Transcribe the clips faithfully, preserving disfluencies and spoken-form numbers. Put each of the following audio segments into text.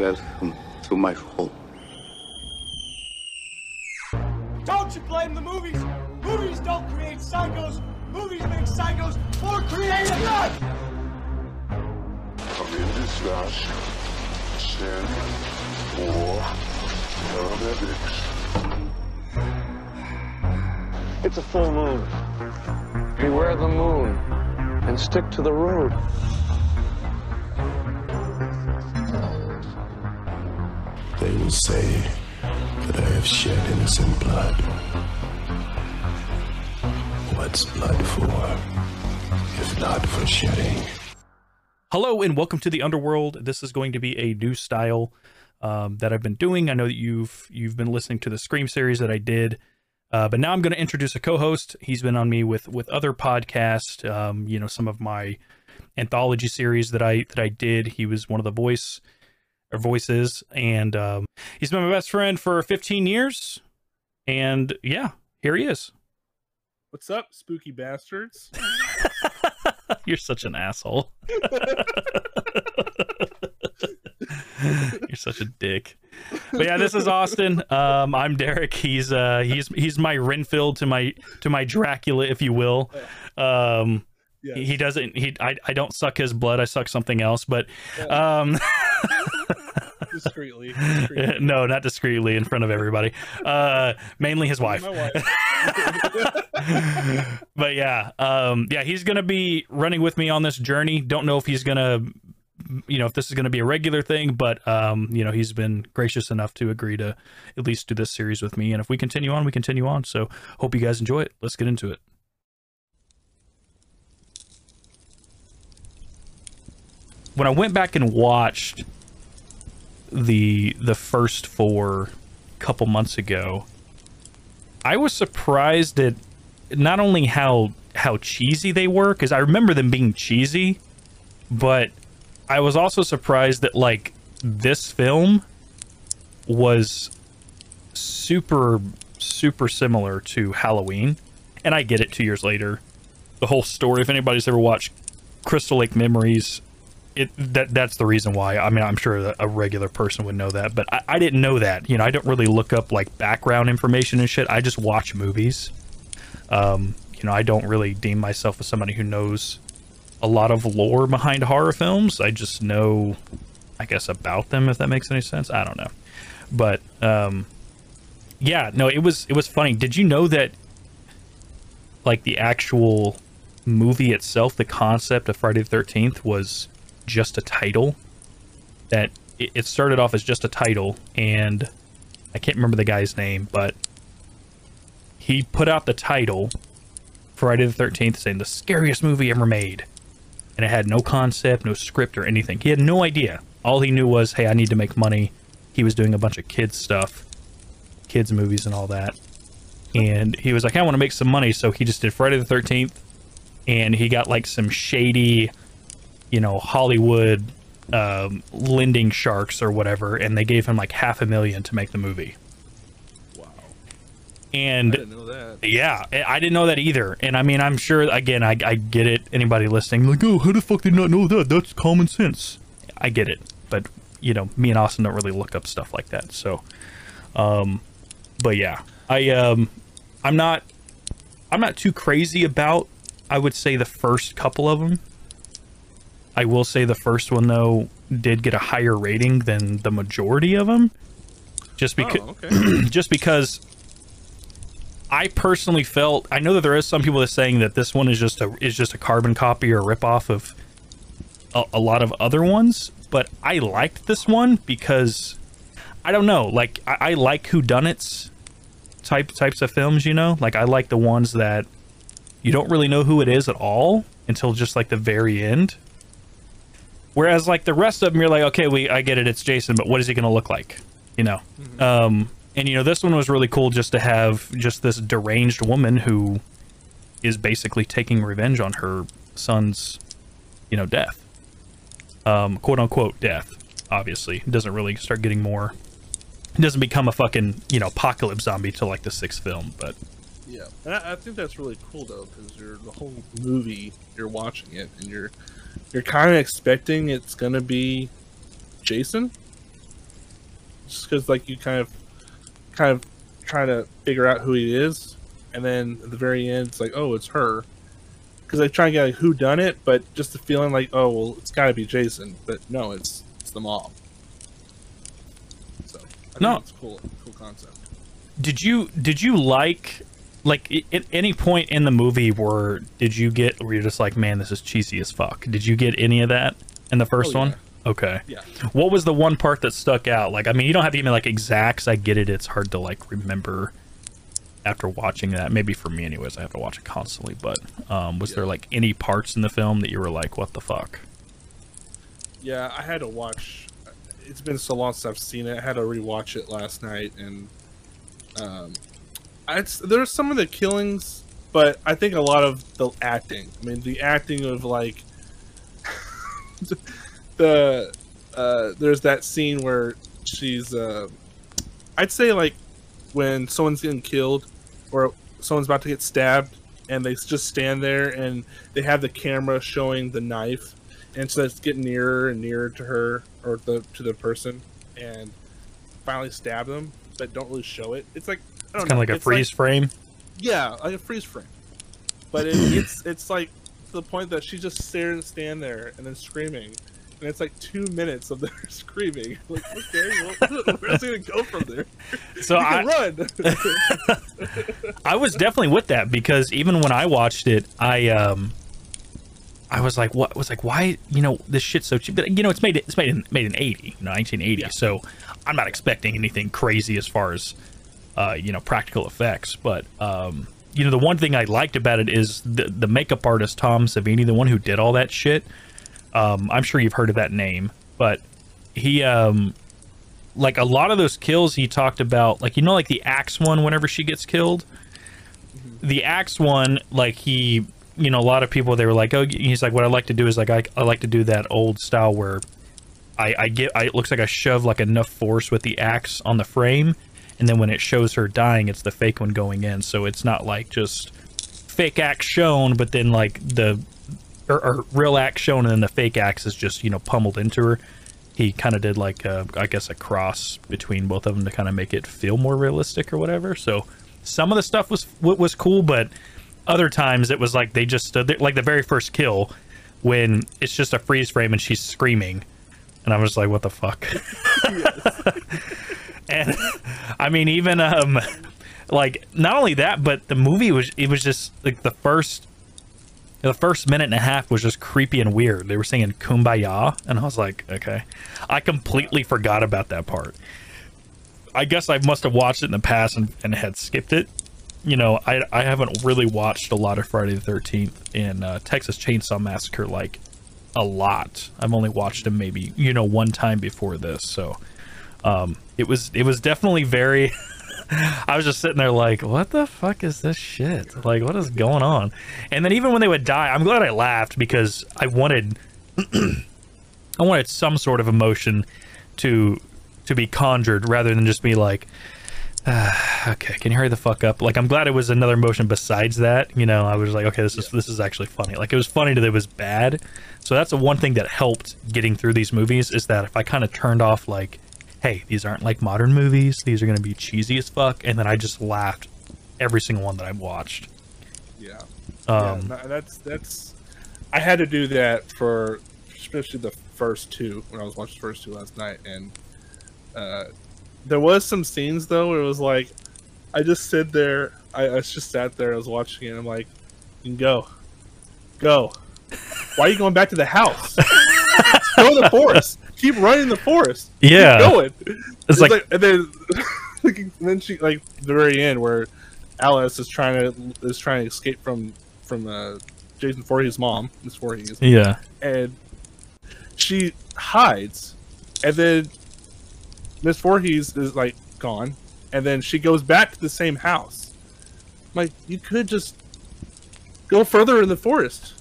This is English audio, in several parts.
Welcome to my home. Don't you blame the movies? Movies don't create psychos. Movies make psychos more creative. Come in this last sin or paramedics. It's a full moon. Beware the moon and stick to the road. They will say that I have shed innocent blood. What's blood for, if not for shedding? Hello and welcome to the Underworld. This is going to be a new style um, that I've been doing. I know that you've you've been listening to the Scream series that I did, uh, but now I'm going to introduce a co-host. He's been on me with with other podcasts. Um, you know, some of my anthology series that I that I did. He was one of the voice. Or voices, and um, he's been my best friend for fifteen years, and yeah, here he is. What's up, spooky bastards? You're such an asshole. You're such a dick. But yeah, this is Austin. Um, I'm Derek. He's uh, he's he's my Renfield to my to my Dracula, if you will. Um, yes. he, he doesn't. He I I don't suck his blood. I suck something else. But. Um, Discreetly, discreetly. No, not discreetly in front of everybody. Uh, mainly his wife. My wife. But yeah, um, yeah, he's gonna be running with me on this journey. Don't know if he's gonna, you know, if this is gonna be a regular thing, but um, you know, he's been gracious enough to agree to at least do this series with me. And if we continue on, we continue on. So hope you guys enjoy it. Let's get into it. When I went back and watched the the first four couple months ago, I was surprised at not only how how cheesy they were, because I remember them being cheesy, but I was also surprised that like this film was super super similar to Halloween. And I get it, two years later, the whole story, if anybody's ever watched Crystal Lake Memories, It, that that's the reason why. I mean, I'm sure that a regular person would know that, but I, I didn't know that. You know, I don't really look up like background information and shit. I just watch movies. Um, you know, I don't really deem myself as somebody who knows a lot of lore behind horror films. I just know, I guess, about them, if that makes any sense. I don't know, but um, yeah, no, it was it was funny. Did you know that, like, the actual movie itself, the concept of Friday the thirteenth was just a title? That it started off as just a title, and I can't remember the guy's name, but he put out the title Friday the thirteenth saying the scariest movie ever made, and it had no concept, no script or anything. He had no idea. All he knew was, hey, I need to make money. He was doing a bunch of kids stuff, kids movies and all that, and he was like, I want to make some money. So he just did Friday the thirteenth, and he got like some shady, you know, Hollywood um, lending sharks or whatever, and they gave him like half a million to make the movie. Wow. And I didn't know that. Yeah, I didn't know that either. And I mean, I'm sure, again, I, I get it. Anybody listening, like, oh, how the fuck did you not know that? That's common sense. I get it. But, you know, me and Austin don't really look up stuff like that. So, um, but yeah, I, um, I'm not, I'm not too crazy about, I would say, the first couple of them. I will say the first one, though, did get a higher rating than the majority of them, just because, oh, okay. just because I personally felt, I know that there is some people that's saying that this one is just a, is just a carbon copy or a ripoff of a, a lot of other ones, but I liked this one because I don't know, like I, I like whodunits type types of films, you know, like I like the ones that you don't really know who it is at all until just like the very end. Whereas like the rest of them, you're like, okay, we, I get it, it's Jason, but what is he going to look like? You know? Mm-hmm. Um, and you know, this one was really cool just to have just this deranged woman who is basically taking revenge on her son's, you know, death. Um, quote unquote death, obviously. It doesn't really start getting more, it doesn't become a fucking, you know, apocalypse zombie till like the sixth film, but. Yeah. And I, I think that's really cool though, because you're the whole movie, you're watching it and you're, You're kind of expecting it's going to be Jason, just because like you kind of kind of trying to figure out who he is, and then at the very end it's like, oh, it's her, because I try and get like, who done it, but just the feeling like, oh well, it's got to be Jason, but no, it's it's the mom. So I no, it's cool, cool concept. Did you did you like like at any point in the movie where did you get where you're just like, man, this is cheesy as fuck? Did you get any of that in the first oh, yeah. one? Okay. Yeah. What was the one part that stuck out? Like, I mean, you don't have to even like exacts. I get it. It's hard to like remember after watching that. Maybe for me, anyways, I have to watch it constantly. But um, was yeah. there like any parts in the film that you were like, what the fuck? Yeah, I had to watch. It's been so long since I've seen it. I had to rewatch it last night, and um, I, there's some of the killings, but I think a lot of the acting. I mean, the acting of like. The, uh, there's that scene where she's, uh, I'd say like when someone's getting killed or someone's about to get stabbed and they just stand there and they have the camera showing the knife, and so it's getting nearer and nearer to her or the, to the person, and finally stab them, but don't really show it. It's like, I don't know. It's kind of like a freeze like, frame. Yeah, like a freeze frame. But it, it's, it's like to the point that she's just staring and stand there and then screaming. And it's like two minutes of them screaming. Like, okay, well, where's it gonna go from there? So you can I run. I was definitely with that, because even when I watched it, I um, I was like, what? I was like, why? You know, this shit's so cheap. But you know, it's made it's made in made in eighty, you know, nineteen eighty. Yeah. So I'm not expecting anything crazy as far as uh, you know, practical effects. But um, you know, the one thing I liked about it is the the makeup artist Tom Savini, the one who did all that shit. Um, I'm sure you've heard of that name, but he, um, like a lot of those kills he talked about, like, you know, like the axe one, whenever she gets killed, mm-hmm. the axe one, like he, you know, a lot of people, they were like, oh, he's like, what I like to do is like, I, I like to do that old style where I, I get, I, it looks like I shove like enough force with the axe on the frame. And then when it shows her dying, it's the fake one going in. So it's not like just fake axe shown, but then like the. Or, or real axe shown, and then the fake axe is just, you know, pummeled into her. He kind of did like a, I guess a cross between both of them to kind of make it feel more realistic or whatever. So some of the stuff was was cool, but other times it was like they just stood there, like the very first kill when it's just a freeze frame and she's screaming, and I'm just like, what the fuck? And I mean, even um, like not only that, but the movie was it was just like the first. The first minute and a half was just creepy and weird. They were singing Kumbaya, and I was like, okay. I completely forgot about that part. I guess I must have watched it in the past and, and had skipped it. You know, I, I haven't really watched a lot of Friday the thirteenth and uh, Texas Chainsaw Massacre, like, a lot. I've only watched them maybe, you know, one time before this, so. Um, it was, it was definitely very... I was just sitting there like, what the fuck is this shit? Like, what is going on? And then even when they would die, I'm glad I laughed, because I wanted, I wanted some sort of emotion to, to be conjured rather than just be like, ah, okay, can you hurry the fuck up? Like, I'm glad it was another emotion besides that. You know, I was like, okay, this is, yeah. this is actually funny. Like, it was funny that it was bad. So that's the one thing that helped getting through these movies, is that if I kind of turned off like, hey, these aren't like modern movies, these are going to be cheesy as fuck, and then I just laughed every single one that I watched. Yeah. Um, yeah, that's, that's, I had to do that for, especially the first two, when I was watching the first two last night, and uh, there was some scenes, though, where it was like, I just sit there, I, I just sat there, I was watching it, and I'm like, you can go. Go. Why are you going back to the house? Go to the forest. Keep running the forest. Yeah, keep going. It's, it's like, like, and then, and then she like the very end where Alice is trying to is trying to escape from from uh, Jason Voorhees' mom. Miss Voorhees. Yeah, and she hides, and then Miss Voorhees is like gone, and then she goes back to the same house. I'm like, you could just go further in the forest.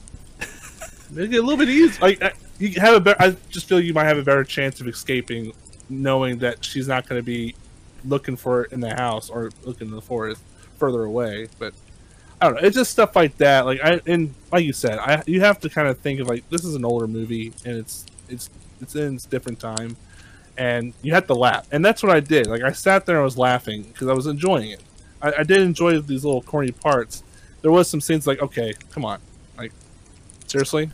Make it a little bit easier. Like. I, You have a better, I just feel you might have a better chance of escaping, knowing that she's not going to be looking for it in the house or looking in the forest further away. But I don't know. It's just stuff like that. Like I and like you said, I you have to kind of think of like this is an older movie and it's it's it's in its different time, and you had to laugh. And that's what I did. Like, I sat there and I was laughing because I was enjoying it. I, I did enjoy these little corny parts. There was some scenes like, okay, come on. Like, seriously?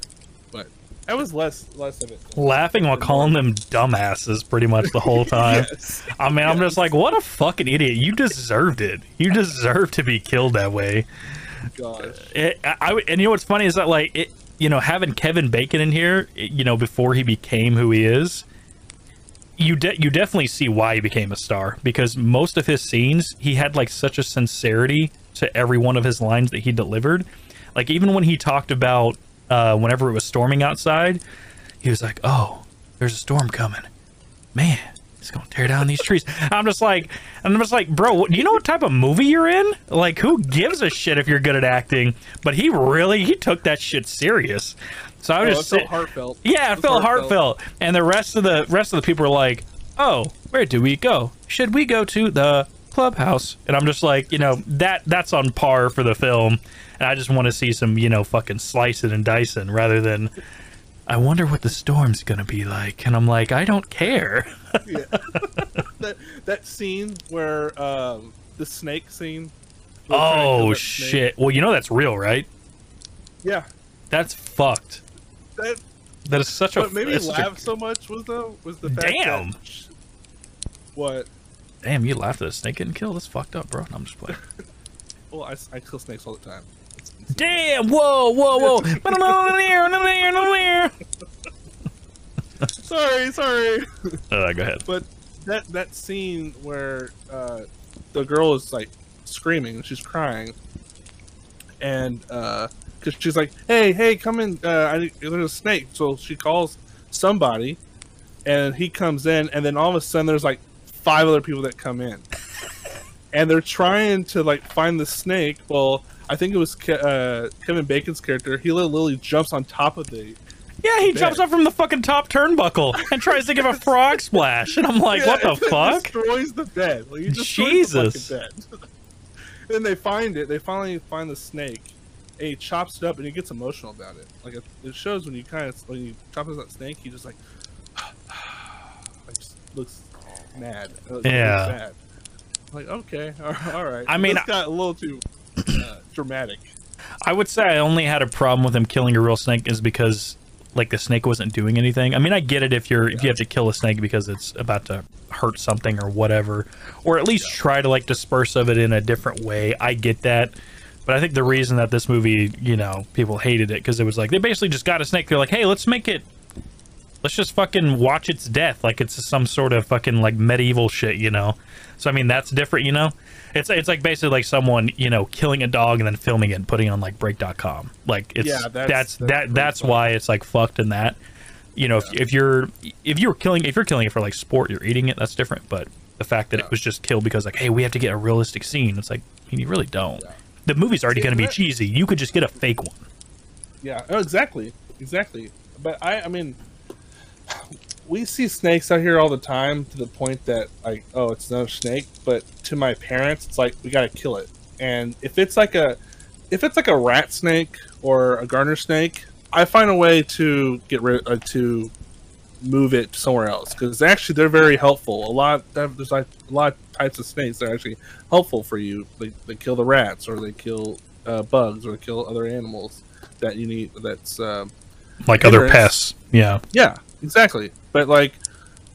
But that was less less of it. Laughing while calling them dumbasses pretty much the whole time. Yes. I mean, yes. I'm just like, what a fucking idiot. You deserved it. You deserve to be killed that way. Gosh. It, I, I, and you know what's funny is that, like, it, you know, having Kevin Bacon in here, it, you know, before he became who he is, you de you definitely see why he became a star, because most of his scenes, he had like such a sincerity to every one of his lines that he delivered. Like, even when he talked about uh, whenever it was storming outside, he was like, "Oh, there's a storm coming, man. It's gonna tear down these trees." I'm just like, I'm just like, bro, do you know what type of movie you're in? Like, who gives a shit if you're good at acting? But he really, he took that shit serious. So I was oh, just it felt heartfelt. Yeah, it, it felt heartfelt. heartfelt. And the rest of the rest of the people are like, "Oh, where do we go? Should we go to the clubhouse?" And I'm just like, you know, that that's on par for the film. And I just want to see some, you know, fucking slicing and dicing rather than, I wonder what the storm's gonna be like. And I'm like, I don't care. Yeah. that, that scene where um, the snake scene. Oh shit! Snake. Well, you know that's real, right? Yeah. That's fucked. That that is such what a. What made me laugh a... so much was the was the fact damn. That... What? Damn, you laughed at a snake getting killed. That's fucked up, bro. I'm just playing. Well, I, I kill snakes all the time. Damn! Whoa! Whoa! Whoa! sorry, sorry. Uh, go ahead. But that that scene where uh, the girl is like screaming and she's crying, and because uh, she's like, "Hey, hey, come in! Uh, I, there's a snake." So she calls somebody, and he comes in, and then all of a sudden there's like five other people that come in, and they're trying to like find the snake. Well, I think it was Ke uh, Kevin Bacon's character. He literally jumps on top of the. Yeah, he bed. jumps up from the fucking top turnbuckle and tries to give a frog splash, and I'm like, yeah, what the fuck? Destroys the bed. Like, he destroys Jesus. The fucking bed. And then they find it. They finally find the snake. And he chops it up, and he gets emotional about it. Like it shows when you kind of when you chop up that snake, he just like, like just looks mad. Looks yeah. Really sad. Like okay, all right. I mean, this got a little too. Uh, dramatic. I would say I only had a problem with him killing a real snake is because like the snake wasn't doing anything. I mean, I get it if you're yeah. if you have to kill a snake because it's about to hurt something or whatever, or at least yeah. try to like disperse of it in a different way. I get that, but I think the reason that this movie, you know, people hated it because it was like they basically just got a snake. They're like, hey, let's make it. Let's just fucking watch its death like it's some sort of fucking like medieval shit, you know? So, I mean, that's different, you know? It's it's like basically like someone, you know, killing a dog and then filming it and putting it on like break dot com. Like, it's yeah, that's that's, that's, that, that's why it's like fucked in that. You know, yeah. if, if you're if you're killing if you're killing it for like sport, you're eating it, that's different. But the fact that yeah. it was just killed because like, hey, we have to get a realistic scene. It's like, I mean, you really don't. Yeah. The movie's already going to be cheesy. You could just get a fake one. Yeah, oh, exactly. Exactly. But I, I mean... We see snakes out here all the time to the point that like, oh, it's another snake. But to my parents, it's like we gotta kill it. And if it's like a, if it's like a rat snake or a garter snake, I find a way to get rid uh, to move it somewhere else because actually they're very helpful. A lot there's like a lot of types of snakes that are actually helpful for you. They they kill the rats or they kill uh, bugs or they kill other animals that you need. That's uh, like other pests. Yeah. Yeah. Exactly, but like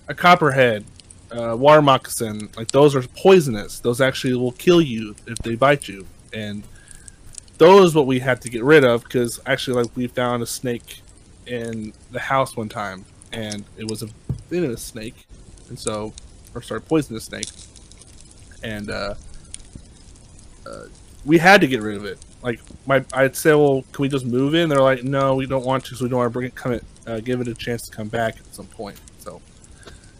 a copperhead, uh, water moccasin, like those are poisonous. Those actually will kill you if they bite you, and those what we had to get rid of because actually, like we found a snake in the house one time, and it was a venomous snake, and so or sorry, poisonous snake, and uh, uh, we had to get rid of it. Like my, I'd say, well, can we just move in? They're like, no, we don't want to, so we don't want to bring it. Come it. Uh, give it a chance to come back at some point. So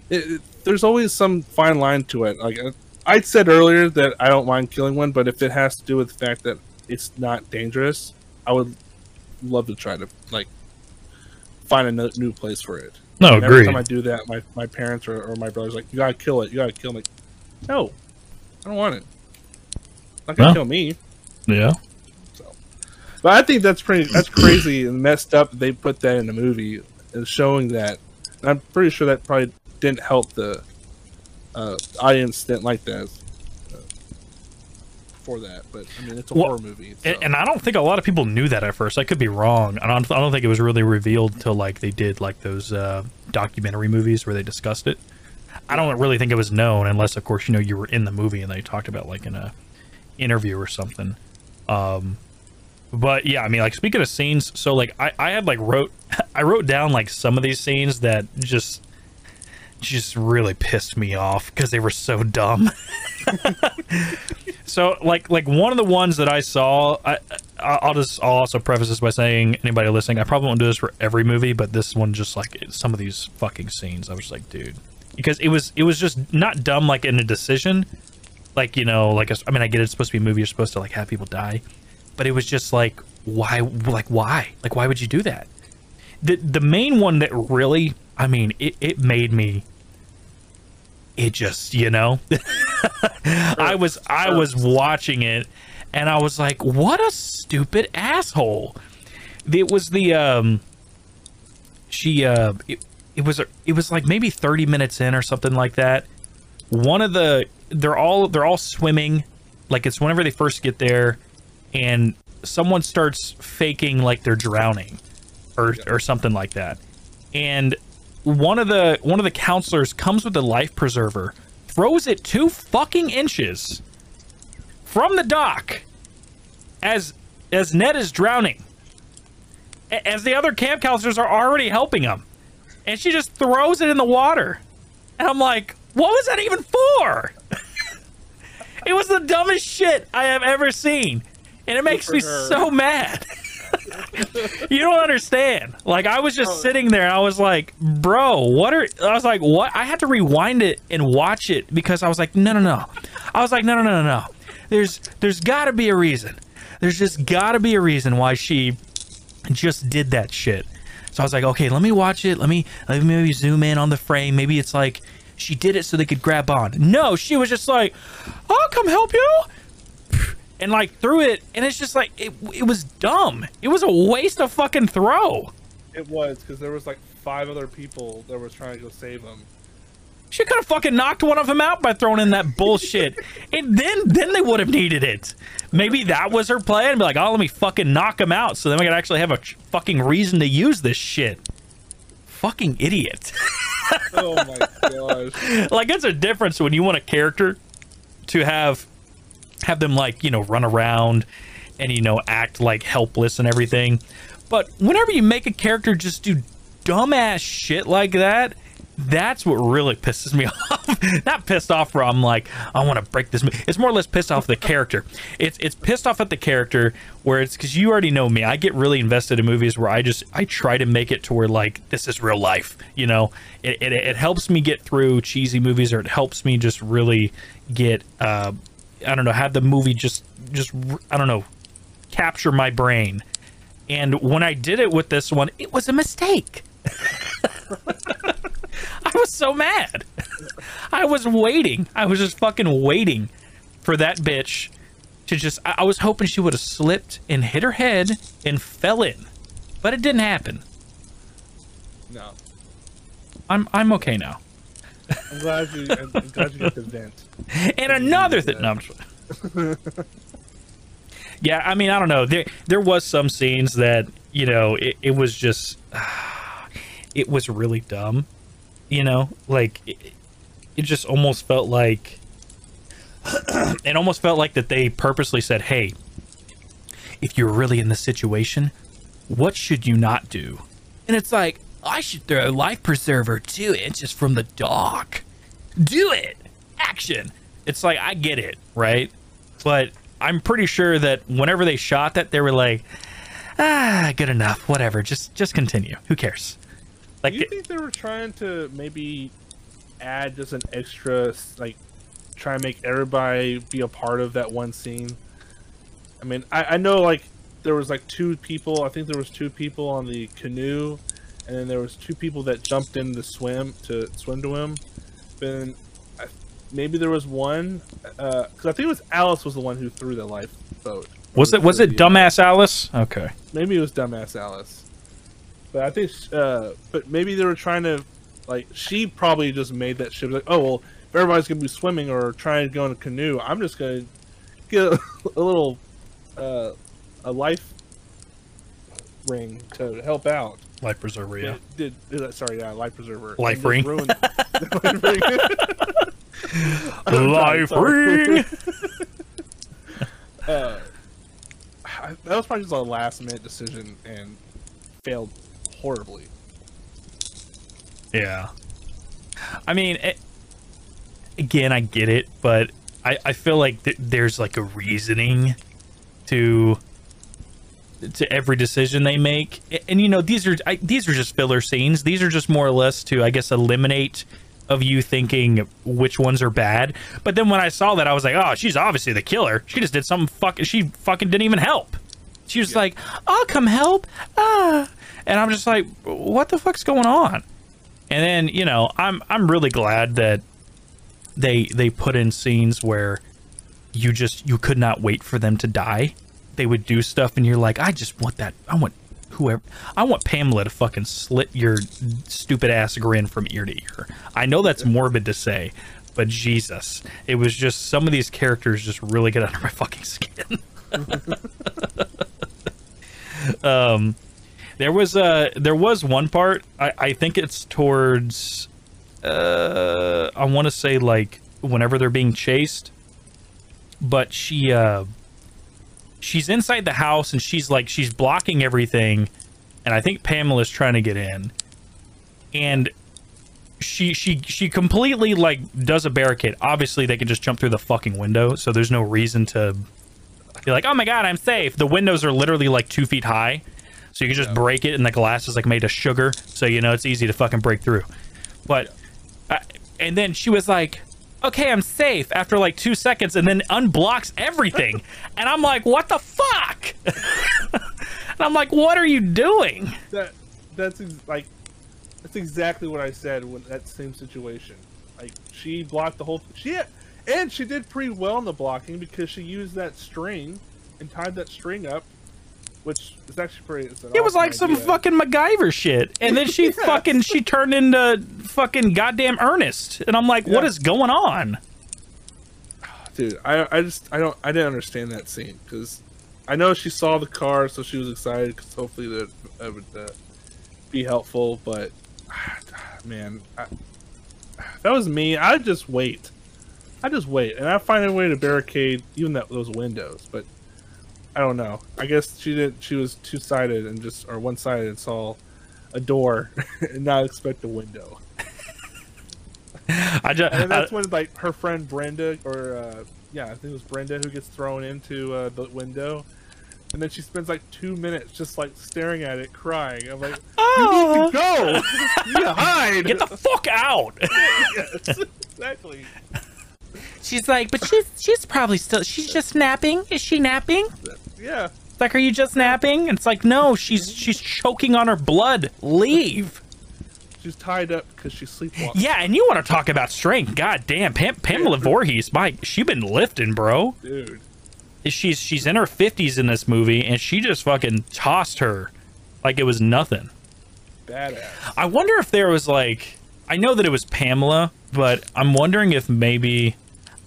it, it, there's always some fine line to it. Like I, I said earlier that I don't mind killing one, but if it has to do with the fact that it's not dangerous, I would love to try to like find a no, new place for it. No, and every time I do that, my, my parents or, or my brother's like, you gotta kill it, you gotta kill me. No, I don't want it. It's not gonna no. kill me. Yeah. But I think that's pretty. That's crazy and messed up. They put that in the movie, and showing that. And I'm pretty sure that probably didn't help the uh, audience didn't like that uh, for that. But I mean, it's a well, horror movie, so. and, and I don't think a lot of people knew that at first. I could be wrong. I don't. I don't think it was really revealed till like they did like those uh, documentary movies where they discussed it. I don't really think it was known unless, of course, you know, you were in the movie and they talked about like in a interview or something. Um, but yeah, I mean, like speaking of scenes, so like I, I had like wrote, I wrote down like some of these scenes that just, just really pissed me off because they were so dumb. So like, like one of the ones that I saw, I, I'll just, I'll also preface this by saying, anybody listening, I probably won't do this for every movie, but this one, just like some of these fucking scenes, I was like, dude. Because it was it was just not dumb like in a decision, like you know, like a, I mean, I get it's supposed to be a movie, you're supposed to like have people die, but it was just like why, like why, like why would you do that? The the main one that really, I mean, it it made me, it just you know, I was I was watching it, and I was like, what a stupid asshole! It was the um, she uh. It, It was it was like maybe thirty minutes in or something like that. One of the they're all they're all swimming, like it's whenever they first get there, and someone starts faking like they're drowning, or or something like that. And one of the one of the counselors comes with a life preserver, throws it two fucking inches from the dock as as Ned is drowning, as the other camp counselors are already helping him. And she just throws it in the water. And I'm like, what was that even for? It was the dumbest shit I have ever seen. And it makes me her. so mad. You don't understand. Like, I was just sitting there and I was like, bro, what are... I was like, what? I had to rewind it and watch it because I was like, no, no, no. I was like, no, no, no, no, no. There's, there's got to be a reason. There's just got to be a reason why she just did that shit. So I was like, okay, let me watch it. Let me, let me maybe zoom in on the frame. Maybe it's like she did it so they could grab on. No, she was just like, I'll come help you. And like threw it. And it's just like, it, it was dumb. It was a waste of fucking throw. It was, because there was like five other people that were trying to go save them. She could have fucking knocked one of them out by throwing in that bullshit. And then then they would have needed it. Maybe that was her plan. Be like, oh, let me fucking knock him out so then we could actually have a fucking reason to use this shit. Fucking idiot. Oh my gosh. Like, it's a difference when you want a character to have, have them, like, you know, run around and, you know, act, like, helpless and everything. But whenever you make a character just do dumbass shit like that, that's what really pisses me off. Not pissed off where I'm like, I want to break this. It's more or less pissed off the character. It's it's pissed off at the character where it's, because you already know me. I get really invested in movies where I just, I try to make it to where like, this is real life. You know, it, it, it helps me get through cheesy movies, or it helps me just really get, uh, I don't know, have the movie just, just, I don't know, capture my brain. And when I did it with this one, it was a mistake. I was so mad. I was waiting. I was just fucking waiting for that bitch to just... I, I was hoping she would have slipped and hit her head and fell in. But it didn't happen. No. I'm I'm okay now. I'm glad you, I'm, I'm glad you got the vent. And another thing... No, I'm sure. Yeah, I mean, I don't know. There, there was some scenes that, you know, it, it was just... Uh, it was really dumb. You know, like it, it just almost felt like it almost felt like that they purposely said, hey, if you're really in this situation, what should you not do? And it's like, I should throw a life preserver two inches from the dock. Do it. Action. It's like, I get it. Right. But I'm pretty sure that whenever they shot that, they were like, ah, good enough. Whatever. Just just continue. Who cares? Like, do you think they were trying to maybe add just an extra, like, try and make everybody be a part of that one scene? I mean, I, I know, like, there was, like, two people. I think there was two people on the canoe, and then there was two people that jumped in to swim to, swim to him. Then I, maybe there was one, because uh, I think it was Alice was the one who threw the lifeboat. Was it, was it dumbass Alice? Okay. Maybe it was dumbass Alice. But I think, uh, but maybe they were trying to Like, she probably just made that shit. Like, oh, well, if everybody's going to be swimming or trying to go in a canoe, I'm just going to get a, a little, uh, a life ring to help out. Life preserver, yeah. Did, did, sorry, yeah, life preserver. Life ring. Ruined life ring. Life ring! uh, I, that was probably just a last-minute decision and failed horribly. Yeah. I mean, it, again, I get it, but I, I feel like th there's like a reasoning to to every decision they make. And, and you know, these are I, these are just filler scenes. These are just more or less to, I guess, eliminate of you thinking which ones are bad. But then when I saw that, I was like, oh, she's obviously the killer. She just did something fucking, she fucking didn't even help. She was yeah. like, I'll come help. Ah. And I'm just like, what the fuck's going on? And then, you know, I'm I'm really glad that they they put in scenes where you just you could not wait for them to die. They would do stuff, and you're like, I just want that. I want whoever. I want Pamela to fucking slit your stupid ass grin from ear to ear. I know that's morbid to say, but Jesus, it was just some of these characters just really get under my fucking skin. um. There was uh there was one part, I, I think it's towards, uh, I want to say like whenever they're being chased, but she, uh, she's inside the house and she's like, she's blocking everything. And I think Pamela's trying to get in, and she, she, she completely like does a barricade. Obviously they can just jump through the fucking window. So there's no reason to be like, oh my God, I'm safe. The windows are literally like two feet high. So you can just break it, and the glass is like made of sugar, so you know it's easy to fucking break through. But, I, and then she was like, "Okay, I'm safe." After like two seconds, and then unblocks everything, and I'm like, "What the fuck?" And I'm like, "What are you doing?" That that's ex like that's exactly what I said when that same situation. Like she blocked the whole shit, and she did pretty well in the blocking because she used that string and tied that string up. Which is actually pretty. It was like some fucking MacGyver shit, and then she yeah. fucking she turned into fucking goddamn Ernest, and I'm like, yeah. what is going on, dude? I I just I don't I didn't understand that scene because I know she saw the car, so she was excited because hopefully that, that would uh, be helpful. But man, I, that was me. I just wait, I just wait, and I find a way to barricade even that those windows, but. I don't know. I guess she did. She was two-sided and just, or one-sided and saw a door and not expect a window. I just. And that's I, when like her friend Brenda, or uh, yeah, I think it was Brenda who gets thrown into uh, the window, and then she spends like two minutes just like staring at it, crying. I'm like, oh. You need to go. You need to hide. Get the fuck out. Yes, exactly. She's like, but she's she's probably still. She's just napping. Is she napping? Yeah. It's like, are you just napping? And it's like, no. She's she's choking on her blood. Leave. She's tied up because she's sleepwalking. Yeah, and you want to talk about strength? God damn, Pam Pamela Voorhees, my she been lifting, bro. Dude. She's she's in her fifties in this movie, and she just fucking tossed her, like it was nothing. Badass. I wonder if there was like, I know that it was Pamela, but I'm wondering if maybe.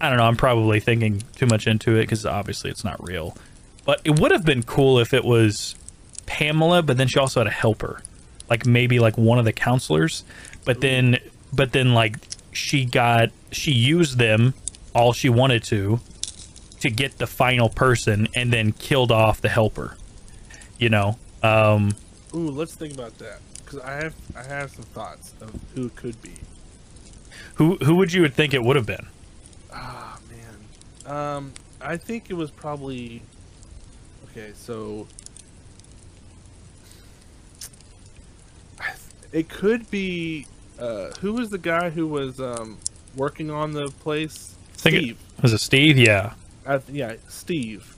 I don't know, I'm probably thinking too much into it because obviously it's not real. But it would have been cool if it was Pamela, but then she also had a helper. Like maybe like one of the counselors. But then but then like she got she used them all she wanted to to get the final person and then killed off the helper. You know? Um Ooh, let's think about that. Because I have I have some thoughts of who it could be. Who who would you think it would have been? Ah, oh, man. Um, I think it was probably... Okay, so... It could be... Uh, who was the guy who was um, working on the place? Steve. I think it, was it Steve? Yeah. I, yeah, Steve.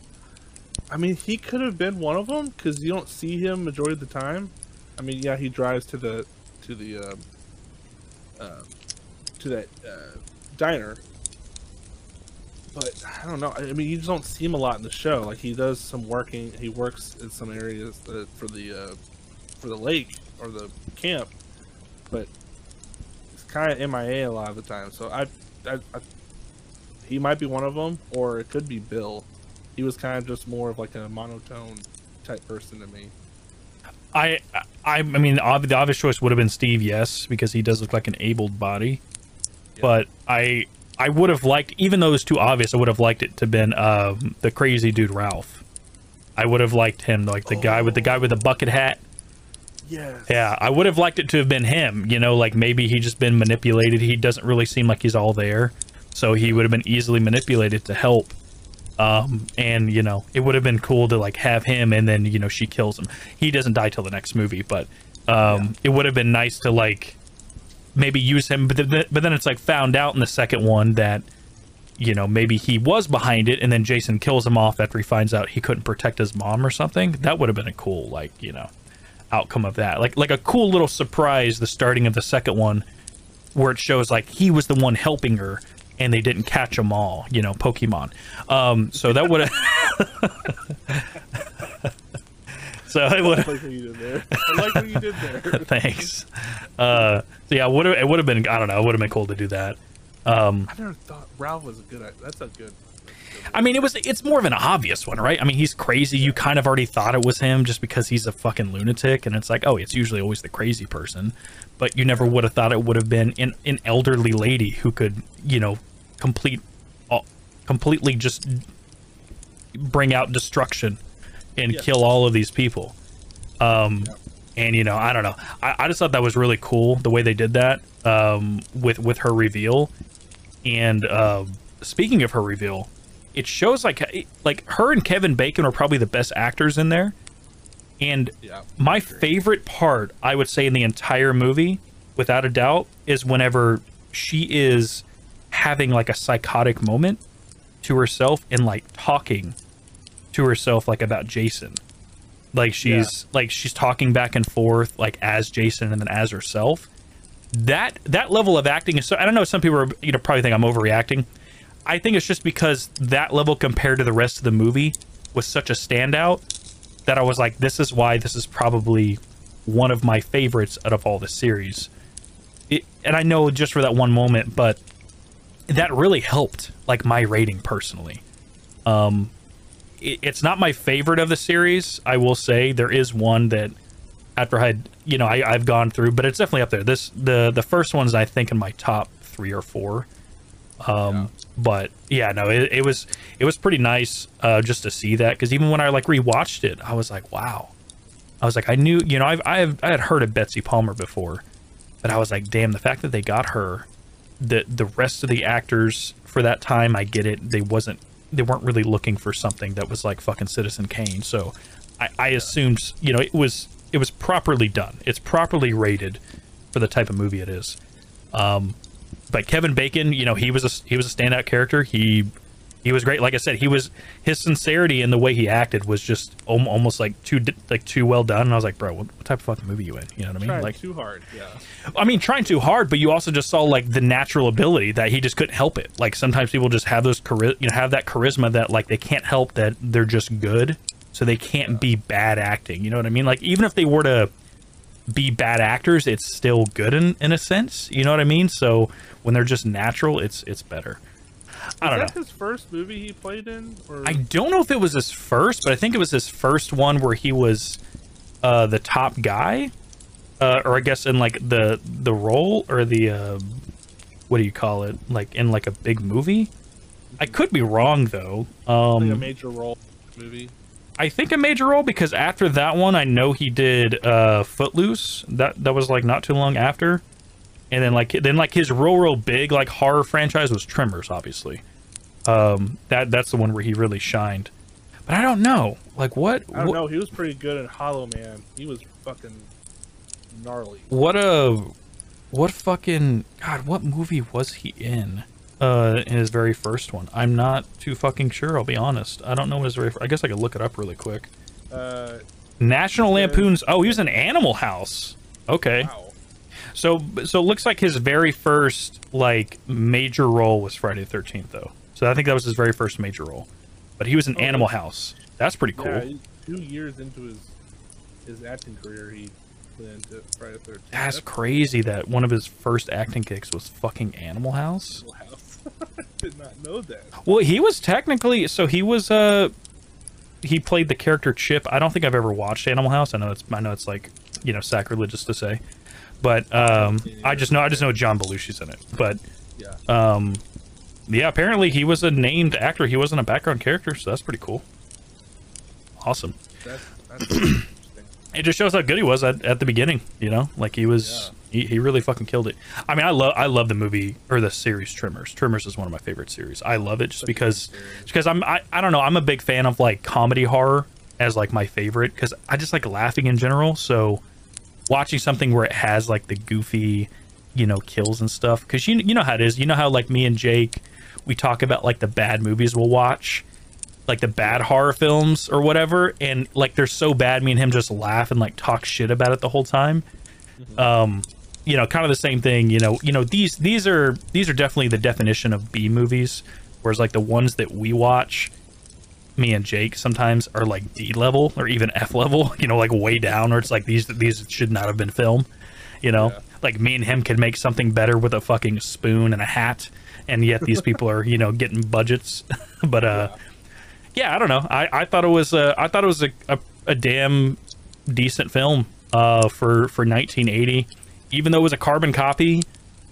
I mean, he could have been one of them, because you don't see him majority of the time. I mean, yeah, he drives to the... To the... Um, uh, to that uh, diner. But I don't know. I mean, you just don't see him a lot in the show. Like he does some working. He works in some areas uh, for the uh, for the lake or the camp. But kind of M I A a lot of the time. So I, I, I, he might be one of them, or it could be Bill. He was kind of just more of like a monotone type person to me. I, I, I mean, the obvious choice would have been Steve, yes, because he does look like an abled body. Yeah. But I, I would have liked, even though it's too obvious, I would have liked it to have been uh, the crazy dude Ralph. I would have liked him, like the oh. guy with the guy with the bucket hat. Yes. Yeah, I would have liked it to have been him, you know, like maybe he just been manipulated. He doesn't really seem like he's all there, so he would have been easily manipulated to help. Um, and, you know, it would have been cool to like have him, and then, you know, she kills him. He doesn't die till the next movie, but um, yeah. it would have been nice to like maybe use him. But, th but then it's like found out in the second one that, you know, maybe he was behind it, and then Jason kills him off after he finds out he couldn't protect his mom or something. That would have been a cool, like, you know, outcome of that, like like a cool little surprise, the starting of the second one, where it shows like he was the one helping her and they didn't catch them all, you know, Pokemon. Um so that would have so I would like what you did there. I like what you did there. Thanks. Uh so yeah, would it would have been, I don't know, it would have been cool to do that. um I never thought Ralph was a good that's a good I mean, it was, it's more of an obvious one, right? I mean, he's crazy. You kind of already thought it was him just because he's a fucking lunatic, and it's like, oh, it's usually always the crazy person, but you never would have thought it would have been an, an elderly lady who could, you know, complete, uh, completely just bring out destruction and yeah. kill all of these people. Um, yeah. And, you know, I don't know. I, I just thought that was really cool, the way they did that, um, with, with her reveal. And uh, speaking of her reveal, it shows like like her and Kevin Bacon are probably the best actors in there, and yeah, my favorite part, I would say, in the entire movie, without a doubt, is whenever she is having like a psychotic moment to herself and like talking to herself like about Jason, like she's yeah. like she's talking back and forth like as Jason and then as herself. That that level of acting is so, I don't know, some people are, you know, probably think I'm overreacting. I think it's just because that level compared to the rest of the movie was such a standout that I was like, this is why this is probably one of my favorites out of all the series. It, and I know just for that one moment, but that really helped like my rating personally. Um, it, it's not my favorite of the series. I will say there is one that after I had, you know, I, I've gone through, but it's definitely up there. This, the, the first one's, I think, in my top three or four. Um, yeah. But yeah, no, it, it was, it was pretty nice, uh, just to see that. Cause even when I like rewatched it, I was like, wow, I was like, I knew, you know, I've, I've, I had heard of Betsy Palmer before, but I was like, damn, the fact that they got her, the, the rest of the actors for that time, I get it. They wasn't, they weren't really looking for something that was like fucking Citizen Kane. So I, I assumed, you know, it was, it was properly done. It's properly rated for the type of movie it is. Um, But Kevin Bacon, you know, he was a he was a standout character. He he was great. Like I said, he was his sincerity and the way he acted was just om almost like too like too well done. And I was like, bro, what, what type of fucking movie you in? You know what I mean? Trying like too hard. Yeah. I mean, trying too hard, but you also just saw like the natural ability that he just couldn't help it. Like sometimes people just have those chari you know have that charisma that like they can't help, that they're just good, so they can't yeah. be bad acting. You know what I mean? Like even if they were to be bad actors, it's still good in in a sense, you know what I mean? So when they're just natural, it's it's better. I don't know. Was that his first movie he played in, or? I don't know if it was his first, but I think it was his first one where he was uh the top guy, uh or I guess in like the the role, or the uh what do you call it, like in like a big movie. I could be wrong though. Um like a major role movie, I think a major role, because after that one, I know he did uh, Footloose. That that was like not too long after, and then like then like his real real big like horror franchise was Tremors, obviously. Um, that that's the one where he really shined. But I don't know, like what? I don't wh know. He was pretty good in Hollow Man. He was fucking gnarly. What a what fucking God! What movie was he in? Uh, in his very first one, I'm not too fucking sure. I'll be honest. I don't know what his very. I guess I could look it up really quick. Uh, National Lampoon's. Oh, he was in Animal House. Okay. Wow. So, so it looks like his very first like major role was Friday the thirteenth, though. So I think that was his very first major role. But he was in oh, Animal House. That's pretty cool. Yeah, two years into his his acting career, he directly into Friday the thirteenth. That's crazy that one of his first acting kicks was fucking Animal House. Animal House. I did not know that. Well, he was technically, so he was, uh, he played the character Chip. I don't think I've ever watched Animal House. I know it's, I know it's like, you know, sacrilegious to say, but, um, I just know, I just know John Belushi's in it, but, yeah. um, yeah, apparently he was a named actor. He wasn't a background character, so that's pretty cool. Awesome. That's, that's interesting. It just shows how good he was at, at the beginning, you know? Like, he was... Yeah. He, he really fucking killed it. I mean, I love I love the movie, or the series, Tremors. Tremors is one of my favorite series. I love it just Such because... because I'm... I, I don't know. I'm a big fan of, like, comedy horror as, like, my favorite. Because I just like laughing in general. So, watching something where it has, like, the goofy, you know, kills and stuff. Because you, you know how it is. You know how, like, me and Jake, we talk about, like, the bad movies we'll watch. Like the bad horror films or whatever, and like they're so bad, me and him just laugh and like talk shit about it the whole time. Mm-hmm. Um you know, kind of the same thing, you know, you know, these these are these are definitely the definition of B movies, whereas like the ones that we watch, me and Jake sometimes, are like D level or even F level, you know, like way down, or it's like these these should not have been filmed, you know. Yeah. Like me and him could make something better with a fucking spoon and a hat, and yet these people are, you know, getting budgets. But uh yeah. Yeah, I don't know. I, I thought it was a, I thought it was a, a, a damn decent film uh, for for nineteen eighty, even though it was a carbon copy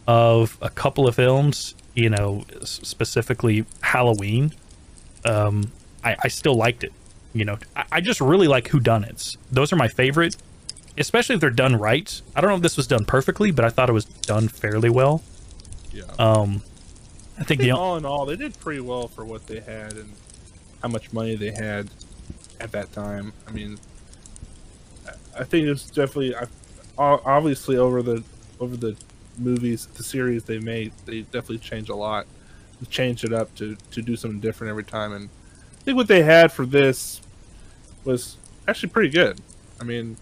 of a couple of films, you know, specifically Halloween. Um, I, I still liked it. You know, I, I just really like whodunits. Those are my favorite, especially if they're done right. I don't know if this was done perfectly, but I thought it was done fairly well. Yeah. Um, I think, I think the, all in all, they did pretty well for what they had and how much money they had at that time. I mean, I think it's definitely, obviously over the over the movies, the series they made, they definitely changed a lot, they changed it up to to do something different every time. And I think what they had for this was actually pretty good. I mean,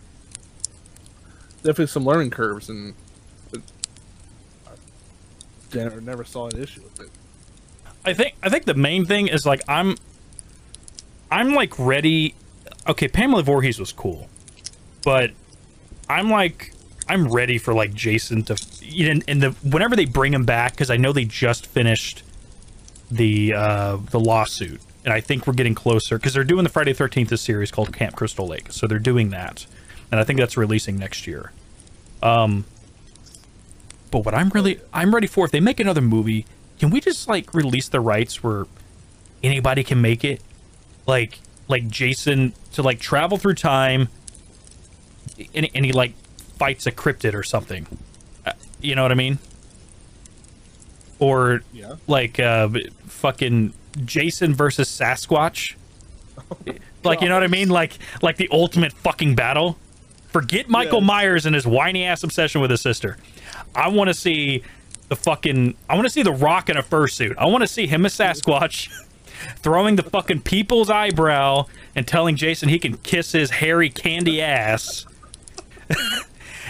definitely some learning curves, and but I never saw an issue with it. I think I think the main thing is like I'm. I'm like ready. Okay, Pamela Voorhees was cool, but I'm like I'm ready for like Jason to, you know, and the whenever they bring him back, because I know they just finished the uh, the lawsuit, and I think we're getting closer because they're doing the Friday the thirteenth series called Camp Crystal Lake, so they're doing that, and I think that's releasing next year. Um, but what I'm really I'm ready for, if they make another movie, can we just like release the rights where anybody can make it? Like, like Jason to like travel through time, and, and he like fights a cryptid or something, uh, you know what I mean? Or yeah. Like uh, fucking Jason versus Sasquatch, oh, like God. You know what I mean? Like, like the ultimate fucking battle. Forget Michael yeah. Myers and his whiny ass obsession with his sister. I want to see the fucking. I want to see The Rock in a fursuit. I want to see him as Sasquatch. Throwing the fucking people's eyebrow and telling Jason he can kiss his hairy candy ass.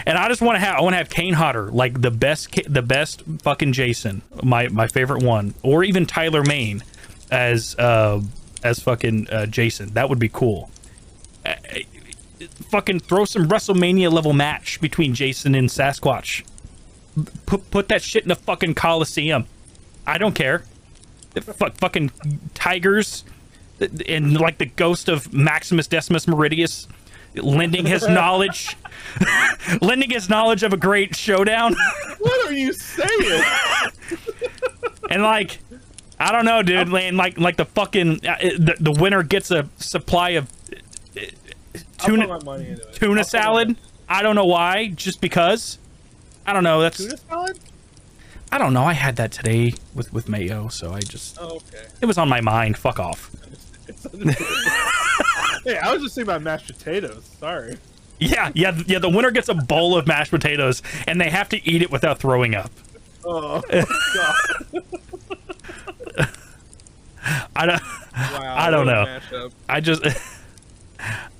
And I just want to have, I want to have Kane Hodder, like the best, the best fucking Jason, my my favorite one, or even Tyler Maine as uh, as fucking uh, Jason. That would be cool. Uh, fucking throw some WrestleMania level match between Jason and Sasquatch. Put put that shit in the fucking Coliseum. I don't care. Fuck, fucking tigers, and like the ghost of Maximus Decimus Meridius, lending his knowledge, lending his knowledge of a great showdown. What are you saying? And like, I don't know, dude. And like, like the fucking the, the winner gets a supply of tuna I'll put my money into it. tuna I'll salad. I don't know why, just because. I don't know. That's tuna salad. I don't know. I had that today with with mayo, so I just. Oh, okay. It was on my mind. Fuck off. Hey, I was just thinking about mashed potatoes. Sorry. Yeah, yeah, yeah. The winner gets a bowl of mashed potatoes, and they have to eat it without throwing up. Oh God. I don't. Wow, I don't know. I just.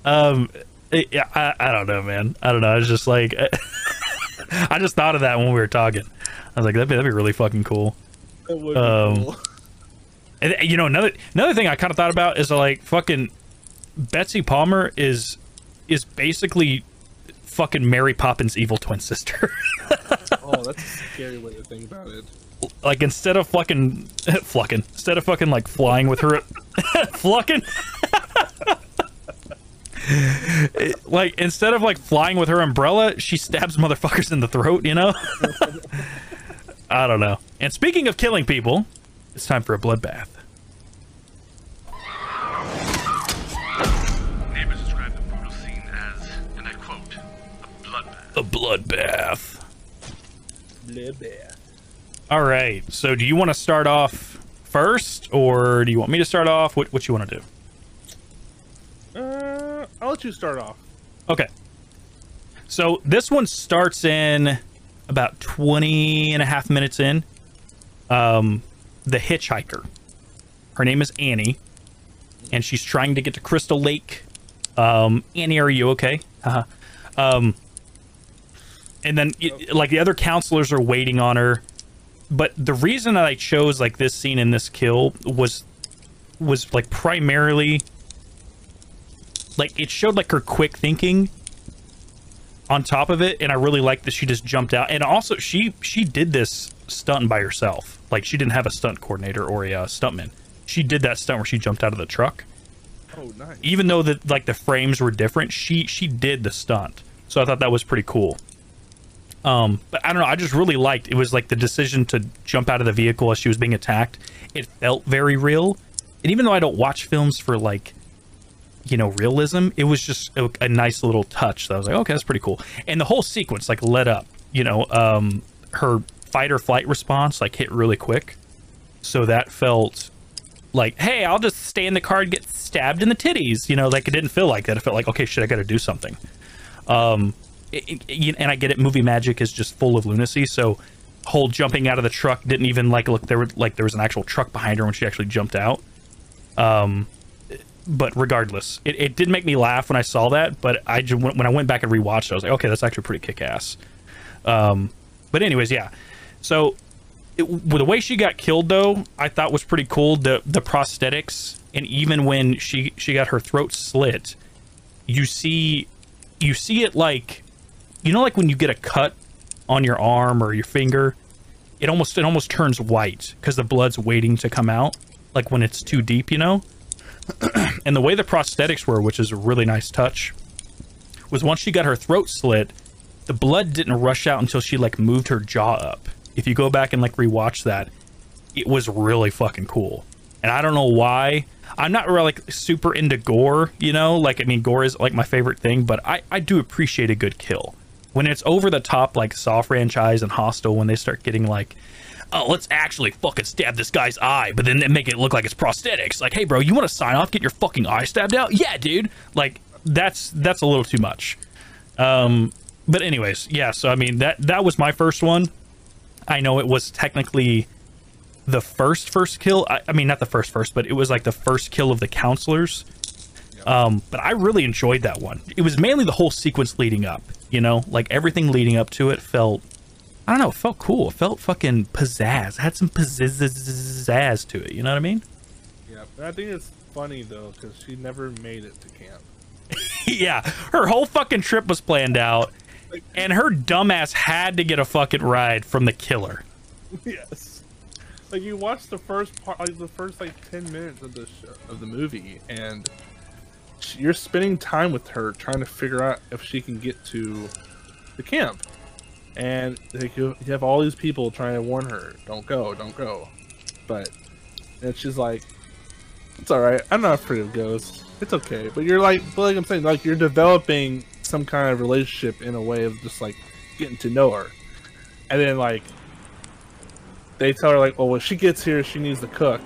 um, yeah, I I don't know, man. I don't know. I was just like, I just thought of that when we were talking. I was like, that'd be, that'd be really fucking cool. That would um, be cool. And, you know, another another thing I kind of thought about is like fucking Betsy Palmer is is basically fucking Mary Poppins' evil twin sister. Oh, that's a scary way to think about it. Like, instead of fucking... Flucking. Instead of fucking, like, flying with her... Flucking? It, like, instead of, like, flying with her umbrella, she stabs motherfuckers in the throat, you know? I don't know. And speaking of killing people, it's time for a bloodbath. Neighbors describe the brutal scene as, and I quote, a bloodbath. A bloodbath. Bloodbath. All right. So, do you want to start off first, or do you want me to start off? What What you want to do? Uh, I'll let you start off. Okay. So this one starts in about twenty and a half minutes in. Um, the hitchhiker. Her name is Annie, and she's trying to get to Crystal Lake. Um, Annie, are you okay? Uh-huh. Um, and then, it, like, the other counselors are waiting on her. But the reason that I chose, like, this scene and this kill was, was, like, primarily, like, it showed, like, her quick thinking on top of it, and I really liked that she just jumped out. And also, she, she did this stunt by herself. Like, she didn't have a stunt coordinator or a uh, stuntman. She did that stunt where she jumped out of the truck. Oh, nice. Even though, the, like, the frames were different, she, she did the stunt. So I thought that was pretty cool. Um, but I don't know, I just really liked, it was like the decision to jump out of the vehicle as she was being attacked. It felt very real. And even though I don't watch films for, like, you know, realism, it was just a, a nice little touch. So I was like, okay, that's pretty cool. And the whole sequence, like, let up, you know, um, her fight or flight response, like, hit really quick. So that felt like, hey, I'll just stay in the car and get stabbed in the titties. You know, like, it didn't feel like that. It felt like, okay, shit, I gotta do something. Um... It, it, and I get it, movie magic is just full of lunacy, so whole jumping out of the truck didn't even, like, look, there were, like, there was an actual truck behind her when she actually jumped out. Um, but regardless, it, it did make me laugh when I saw that, but I just, when I went back and rewatched it, I was like, okay, that's actually pretty kick-ass. Um, but anyways, yeah. So, it, the way she got killed, though, I thought was pretty cool. The, the prosthetics, and even when she, she got her throat slit, you see, you see it, like... You know, like when you get a cut on your arm or your finger, it almost it almost turns white because the blood's waiting to come out, like when it's too deep, you know? And the way the prosthetics were, which is a really nice touch, was once she got her throat slit, the blood didn't rush out until she, like, moved her jaw up. If you go back and, like, rewatch that, it was really fucking cool. And I don't know why. I'm not really, like, super into gore, you know? Like, I mean, gore is, like, my favorite thing, but I, I do appreciate a good kill. When it's over the top, like Saw franchise and Hostel, when they start getting like, oh, let's actually fucking stab this guy's eye, but then they make it look like it's prosthetics. Like, hey, bro, you want to sign off, get your fucking eye stabbed out? Yeah, dude. Like, that's that's a little too much. Um, but anyways, yeah. So I mean, that that was my first one. I know it was technically the first first kill. I, I mean, not the first first, but it was like the first kill of the counselors. Um, but I really enjoyed that one. It was mainly the whole sequence leading up, you know, like everything leading up to it felt, I don't know, it felt cool. It felt fucking pizzazz. It had some pizzazz to it. You know what I mean? Yeah. But I think it's funny though, cause she never made it to camp. Yeah. Her whole fucking trip was planned out and her dumbass had to get a fucking ride from the killer. Yes. Like you watch the first part, like the first like ten minutes of the show, of the movie, and you're spending time with her trying to figure out if she can get to the camp, and like you have all these people trying to warn her, don't go, don't go, but and she's like, it's all right, I'm not afraid of ghosts, it's okay. But you're like, but like I'm saying, like you're developing some kind of relationship in a way of just like getting to know her, and then like they tell her like, oh, when she gets here she needs to cook,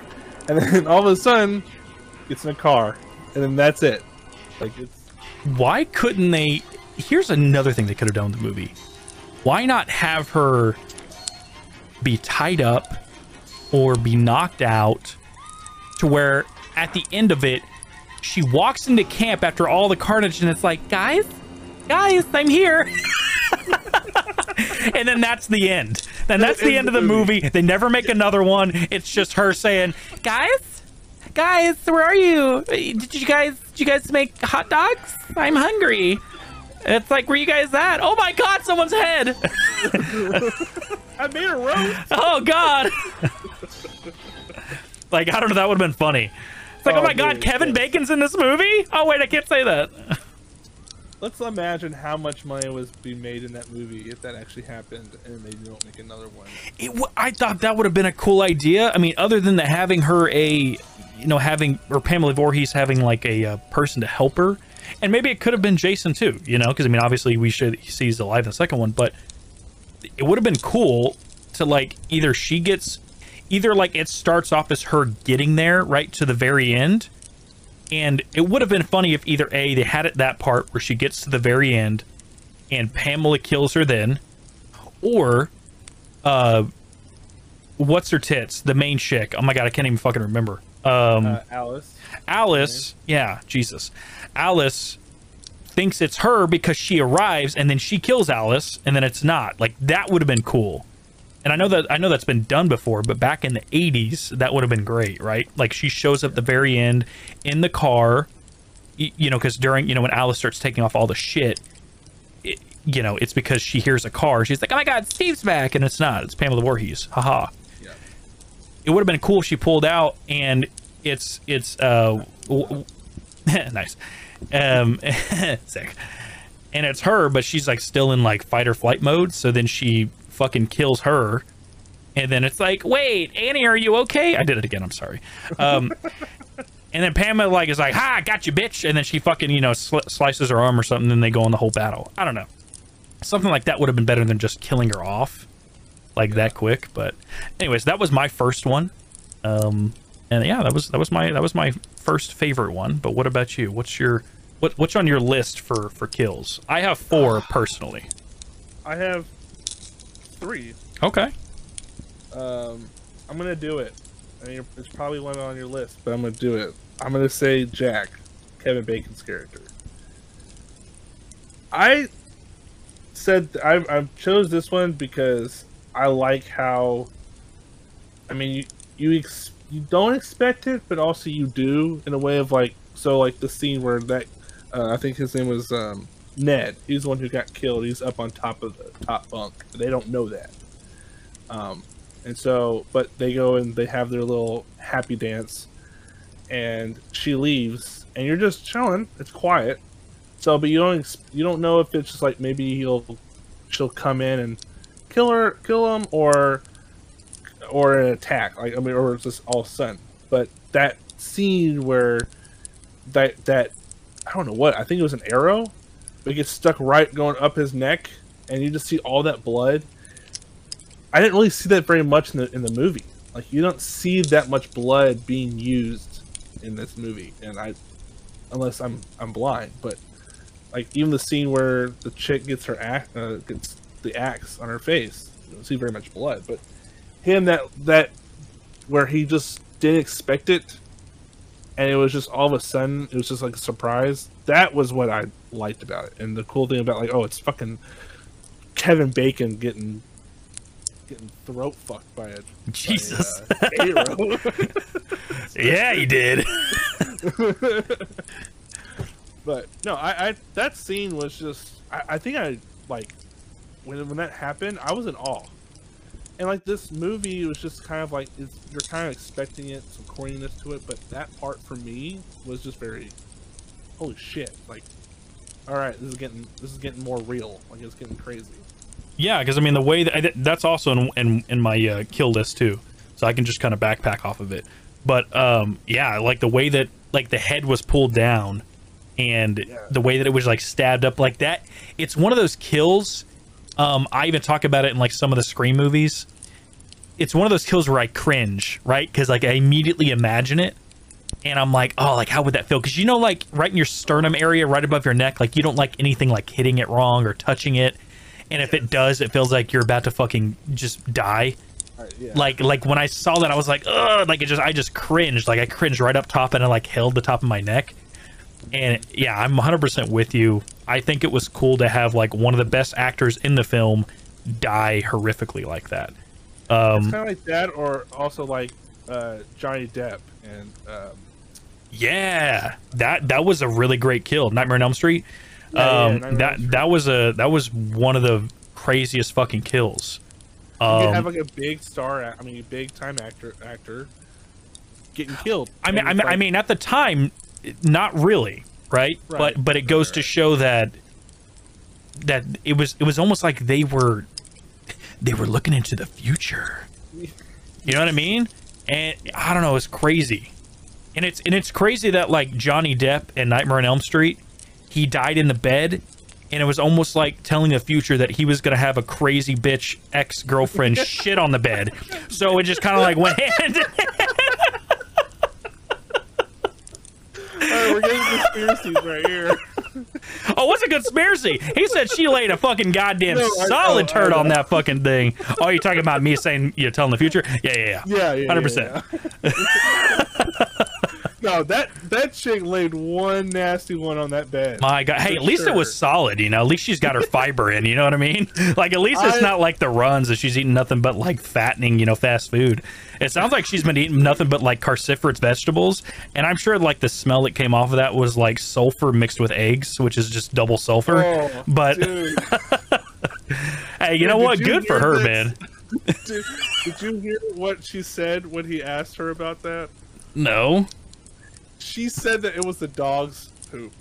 and then all of a sudden gets in a car. And then that's it. Like, it's... Why couldn't they... Here's another thing they could have done with the movie. Why not have her be tied up or be knocked out to where at the end of it, she walks into camp after all the carnage and it's like, guys, guys, I'm here. And then that's the end. Then that's the end of the movie. They never make another one. It's just her saying, guys, guys, where are you? Did you guys, did you guys make hot dogs? I'm hungry. It's like, where you guys at? Oh my god, someone's head! I made a roast! Oh god! Like, I don't know, that would have been funny. It's like, oh, oh my dude, god, Kevin yeah. Bacon's in this movie? Oh wait, I can't say that. Let's imagine how much money was being made in that movie if that actually happened and they don't make another one. It w I thought that would have been a cool idea. I mean, other than the, having her a, you know, having, or Pamela Voorhees having like a uh, person to help her. And maybe it could have been Jason too, you know, because I mean, obviously we should see he's alive in the second one, but it would have been cool to like, either she gets, either like it starts off as her getting there right to the very end. And it would have been funny if either A, they had it that part where she gets to the very end and Pamela kills her then, or uh, what's her tits? The main chick. Oh my God, I can't even fucking remember. Um, uh, Alice. Alice. Yeah, Jesus. Alice thinks it's her because she arrives and then she kills Alice and then it's not. Like, that would have been cool. And I know that, I know that's been done before, but back in the eighties, that would have been great, right? Like, she shows up at the very end in the car, you, you know, because during, you know, when Alice starts taking off all the shit, it, you know, it's because she hears a car. She's like, oh my God, Steve's back. And it's not. It's Pamela Voorhees. Haha. Yeah. It would have been cool if she pulled out and it's, it's, uh, nice. Um, sick. And it's her, but she's like still in like fight or flight mode. So then she fucking kills her and then it's like, wait, Annie, are you okay? I did it again, I'm sorry. Um and then Pamela like is like, ha, got you, bitch, and then she fucking, you know, sl slices her arm or something, then they go on the whole battle. I don't know, something like that would have been better than just killing her off like that quick. But anyways, that was my first one. Um and yeah, that was that was my that was my first favorite one. But what about you? What's your what what's on your list for for kills? I have four personally. I have three. Okay. Um, I'm gonna do it. I mean, it's probably one on your list, but I'm gonna do it. I'm gonna say Jack, Kevin Bacon's character. I said I, I chose this one because I like how. I mean, you you ex you don't expect it, but also you do in a way of like, so like the scene where that uh, I think his name was. Um, Ned, he's the one who got killed. He's up on top of the top bunk. They don't know that. Um, and so, but they go and they have their little happy dance and she leaves and you're just chilling. It's quiet. So, but you don't, you don't know if it's just like, maybe he'll, she'll come in and kill her, kill him or, or an attack. Like, I mean, or it's just all of a sudden. But that scene where that, that, I don't know what, I think it was an arrow. It gets stuck right going up his neck, and you just see all that blood. I didn't really see that very much in the in the movie. Like, you don't see that much blood being used in this movie, and I, unless I'm I'm blind, but like even the scene where the chick gets her act uh, gets the axe on her face, you don't see very much blood. But him that that where he just didn't expect it. And it was just all of a sudden, it was just like a surprise. That was what I liked about it. And the cool thing about like, oh, it's fucking Kevin Bacon getting getting throat fucked by a Jesus by a, uh, arrow. Yeah, he did. But no, I, I that scene was just I, I think I like when when that happened, I was in awe. And like this movie was just kind of like it's, you're kind of expecting it, some corniness to it, but that part for me was just very, holy shit! Like, all right, this is getting this is getting more real. Like it's getting crazy. Yeah, because I mean the way that I, that's also in in, in my uh, kill list too, so I can just kind of backpack off of it. But um, yeah, like the way that like the head was pulled down, and yeah. The way that it was like stabbed up like that. It's one of those kills. Um, I even talk about it in like some of the Scream movies. It's one of those kills where I cringe, right? Because like I immediately imagine it, and I'm like, oh, like how would that feel? Because you know, like right in your sternum area, right above your neck, like you don't like anything like hitting it wrong or touching it, and if it does, it feels like you're about to fucking just die. Uh, yeah. Like, like when I saw that, I was like, ugh, like it just, I just cringed, like I cringed right up top, and I like held the top of my neck. And yeah, I'm one hundred percent with you. I think it was cool to have like one of the best actors in the film die horrifically like that. Um, it's kind of like that, or also like uh, Johnny Depp and. Um, yeah, that that was a really great kill. Nightmare on Elm Street. Yeah, um, yeah, that sure. that was a that was one of the craziest fucking kills. Um, you could have like a big star, I mean, big time actor actor getting killed. I mean, I mean, like, I mean, at the time, not really, right? right. But but it goes right. to show that that it was it was almost like they were they were looking into the future. You know what I mean? And I don't know, it's crazy. And it's and it's crazy that like Johnny Depp in Nightmare on Elm Street, he died in the bed, and it was almost like telling the future that he was gonna have a crazy bitch ex-girlfriend shit on the bed. So it just kind of like went hand in hand. All right, we're getting conspiracies right here. Oh, what's a conspiracy? He said she laid a fucking goddamn no, solid I, oh, turd on that fucking thing. Oh, you're talking about me saying you're telling the future? Yeah, yeah, yeah. Yeah, yeah. one hundred percent. Yeah, yeah. No, that that chick laid one nasty one on that bed. My God. Hey, at least sure. it was solid, you know? At least she's got her fiber in, you know what I mean? Like, at least it's I, not like the runs that she's eating nothing but, like, fattening, you know, fast food. It sounds like she's been eating nothing but, like, carciferous vegetables. And I'm sure, like, the smell that came off of that was, like, sulfur mixed with eggs, which is just double sulfur. Oh, but, hey, you dude, know what? You Good for her, this? man. Did, did you hear what she said when he asked her about that? No. She said that it was the dog's poop,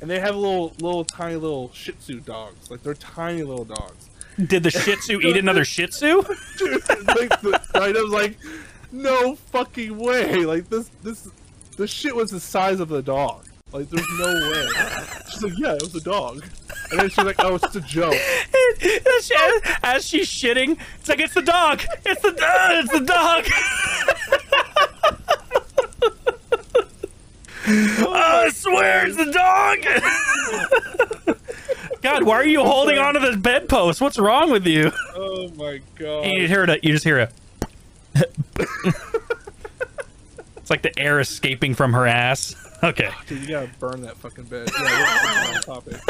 and they have little, little tiny little Shih Tzu dogs. Like they're tiny little dogs. Did the Shih Tzu eat another Shih Tzu? Dude, like the, right? I was like, no fucking way! Like this, this, this shit was the size of the dog. Like there's no way. She's like, yeah, it was a dog. And then she's like, oh, it's just a joke. As, she, as she's shitting, it's like it's the dog. It's the, uh, it's the dog. Oh, I swear it's the dog! God, why are you holding onto this bedpost? What's wrong with you? Oh my God! And you hear it. You just hear it. It's like the air escaping from her ass. Okay. Oh, dude, you gotta burn that fucking bed. Yeah, topic.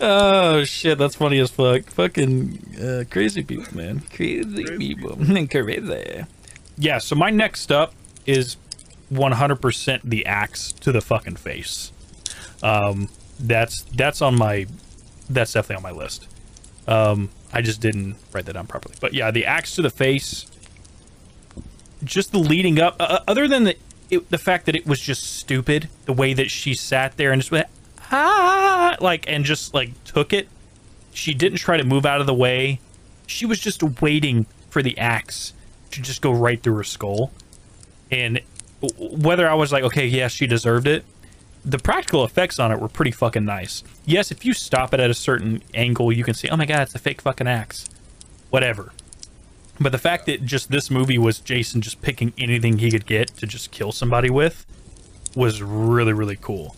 Oh shit, that's funny as fuck. Fucking uh, crazy people, man. Crazy, crazy people. Crazy. Yeah. So my next up is one hundred percent the axe to the fucking face. Um, that's that's on my that's definitely on my list. Um, I just didn't write that down properly. But yeah, the axe to the face. Just the leading up, uh, other than the it, the fact that it was just stupid, the way that she sat there and just went ah, like and just like took it. She didn't try to move out of the way. She was just waiting for the axe to just go right through her skull. And whether I was like, okay, yes, yeah, she deserved it, the practical effects on it were pretty fucking nice. Yes, if you stop it at a certain angle, you can see, oh my God, it's a fake fucking axe. Whatever. But the fact that just this movie was Jason just picking anything he could get to just kill somebody with was really, really cool.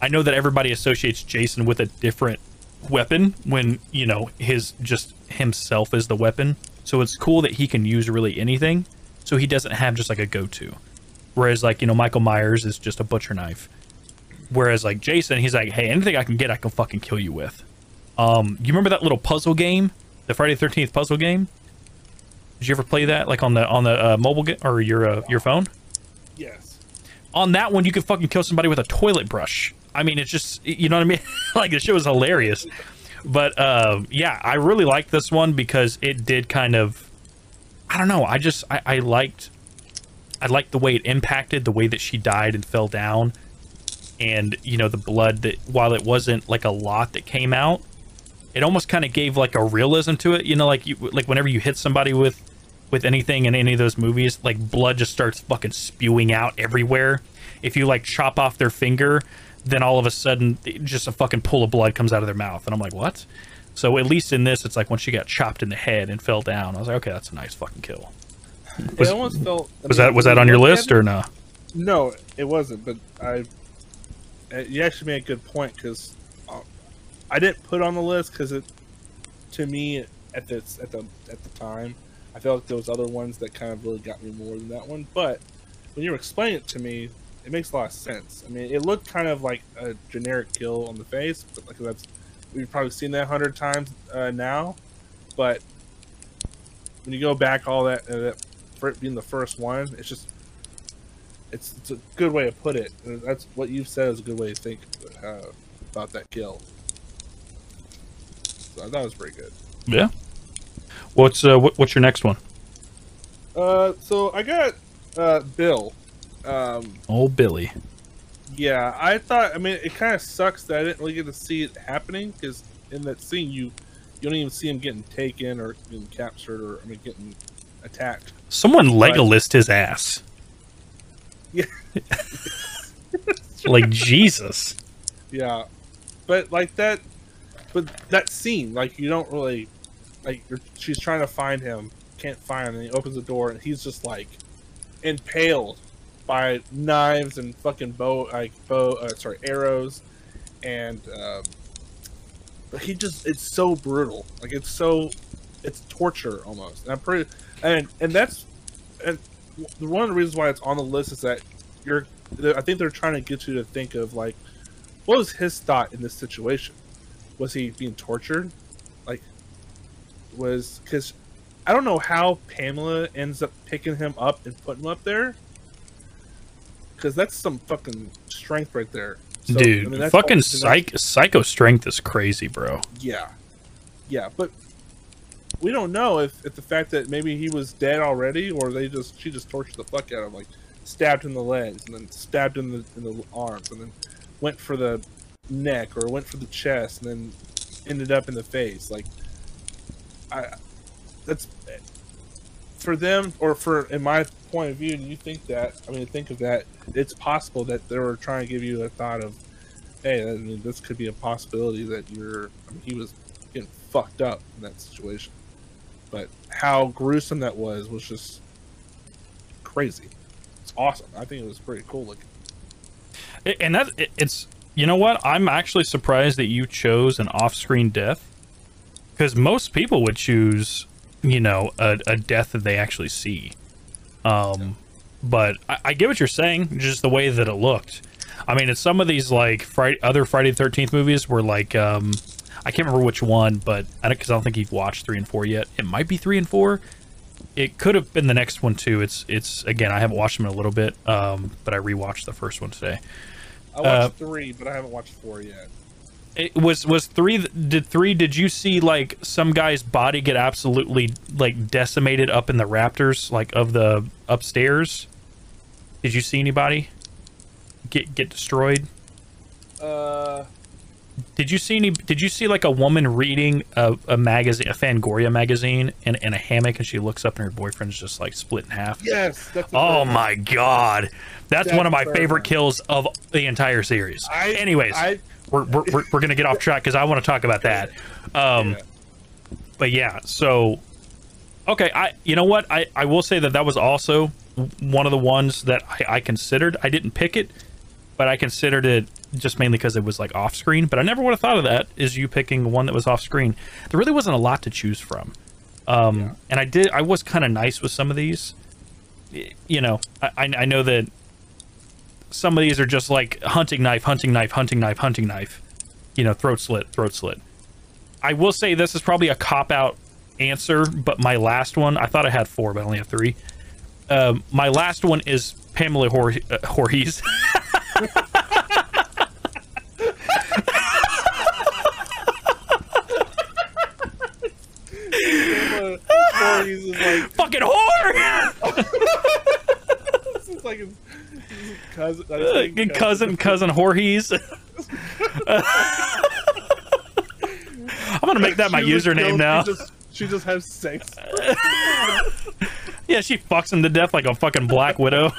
I know that everybody associates Jason with a different weapon when, you know, his just himself is the weapon. So it's cool that he can use really anything. So he doesn't have just like a go-to. Whereas, like, you know, Michael Myers is just a butcher knife. Whereas, like, Jason, he's like, hey, anything I can get, I can fucking kill you with. Um, you remember that little puzzle game? The Friday the thirteenth puzzle game? Did you ever play that, like, on the on the uh, mobile game? Or your, uh, your phone? Yes. On that one, you could fucking kill somebody with a toilet brush. I mean, it's just, you know what I mean? Like, this shit was hilarious. But, uh, yeah, I really liked this one because it did kind of... I don't know, I just, I, I liked... I liked the way it impacted, the way that she died and fell down, and you know the blood that, while it wasn't like a lot that came out, it almost kind of gave like a realism to it. You know, like you like whenever you hit somebody with with anything in any of those movies, like blood just starts fucking spewing out everywhere. If you like chop off their finger, then all of a sudden just a fucking pool of blood comes out of their mouth, and I'm like, what? So at least in this, it's like when she got chopped in the head and fell down, I was like, okay, that's a nice fucking kill. Was, it almost felt, I was mean, that was that on your list or no? No, it wasn't. But I, you actually made a good point because uh, I didn't put on the list because it, to me, at this at the at the time, I felt like there was other ones that kind of really got me more than that one. But when you were explaining it to me, it makes a lot of sense. I mean, it looked kind of like a generic kill on the face, but like that's, we've probably seen that a hundred times uh, now. But when you go back, all that. Uh, that for it being the first one, it's just it's, it's a good way to put it. And that's what you've said is a good way to think uh, about that kill. So I thought it was pretty good. Yeah. What's uh, what, what's your next one? Uh, so I got uh, Bill. Um, oh, Billy. Yeah, I thought. I mean, it kind of sucks that I didn't really get to see it happening because in that scene, you you don't even see him getting taken or getting captured or I mean, getting attacked. Someone Legolas'd his ass. Yeah. Like Jesus. Yeah, but like that, but that scene, like you don't really. Like she's trying to find him, can't find him, and he opens the door, and he's just like impaled by knives and fucking bow, like bow, uh, sorry, arrows, and um, but he just—it's so brutal, like it's so, it's torture almost. And I'm pretty, and and that's, and one of the reasons why it's on the list is that you're, I think they're trying to get you to think of like, what was his thought in this situation? Was he being tortured? Was because I don't know how Pamela ends up picking him up and putting him up there because that's some fucking strength right there, so, dude. I mean, that's fucking psych psycho strength is crazy, bro. Yeah, yeah, but we don't know if, if the fact that maybe he was dead already or they just she just tortured the fuck out of him, like stabbed in the legs and then stabbed in the in the arms and then went for the neck or went for the chest and then ended up in the face, like. I, that's for them, or for in my point of view. And you think that I mean, think of that. It's possible that they were trying to give you a thought of, hey, I mean, this could be a possibility that you're. I mean, he was getting fucked up in that situation, but how gruesome that was was just crazy. It's awesome. I think it was pretty cool looking. And that it's you know what? I'm actually surprised that you chose an off-screen death. Because most people would choose, you know, a, a death that they actually see. Um, but I, I get what you're saying, just the way that it looked. I mean, it's some of these, like, Friday, other Friday the thirteenth movies were, like, um, I can't remember which one, but I don't, because I don't think you've watched three and four yet. It might be three and four. It could have been the next one, too. It's, it's again, I haven't watched them in a little bit, um, but I rewatched the first one today. I watched uh, three, but I haven't watched four yet. It was was three did three did you see like some guy's body get absolutely like decimated up in the rafters like of the upstairs? Did you see anybody get get destroyed? Uh did you see any did you see like a woman reading a, a magazine, a Fangoria magazine in, in a hammock, and she looks up and her boyfriend's just like split in half? Yes, that's oh my god. That's, that's one of my favorite kills of the entire series. I, Anyways, I We're, we're, we're, we're going to get off track because I want to talk about that. Um, yeah. But yeah, so, okay. I, you know what? I, I will say that that was also one of the ones that I, I considered. I didn't pick it, but I considered it just mainly because it was like off screen, but I never would have thought of that is you picking one that was off screen. There really wasn't a lot to choose from. Um, yeah. And I did, I was kind of nice with some of these, you know, I, I know that some of these are just like hunting knife, hunting knife, hunting knife, hunting knife, you know, throat slit, throat slit. I will say this is probably a cop-out answer, but my last one, I thought I had four, but I only have three. Um, my last one is Pamela Voorhees. Voorhees is like... Fucking whore! This is like... A... Cousin, cousin, cousin, cousin Voorhees. I'm gonna make that my she username now. She just, she just has sex. Yeah, she fucks him to death like a fucking Black Widow.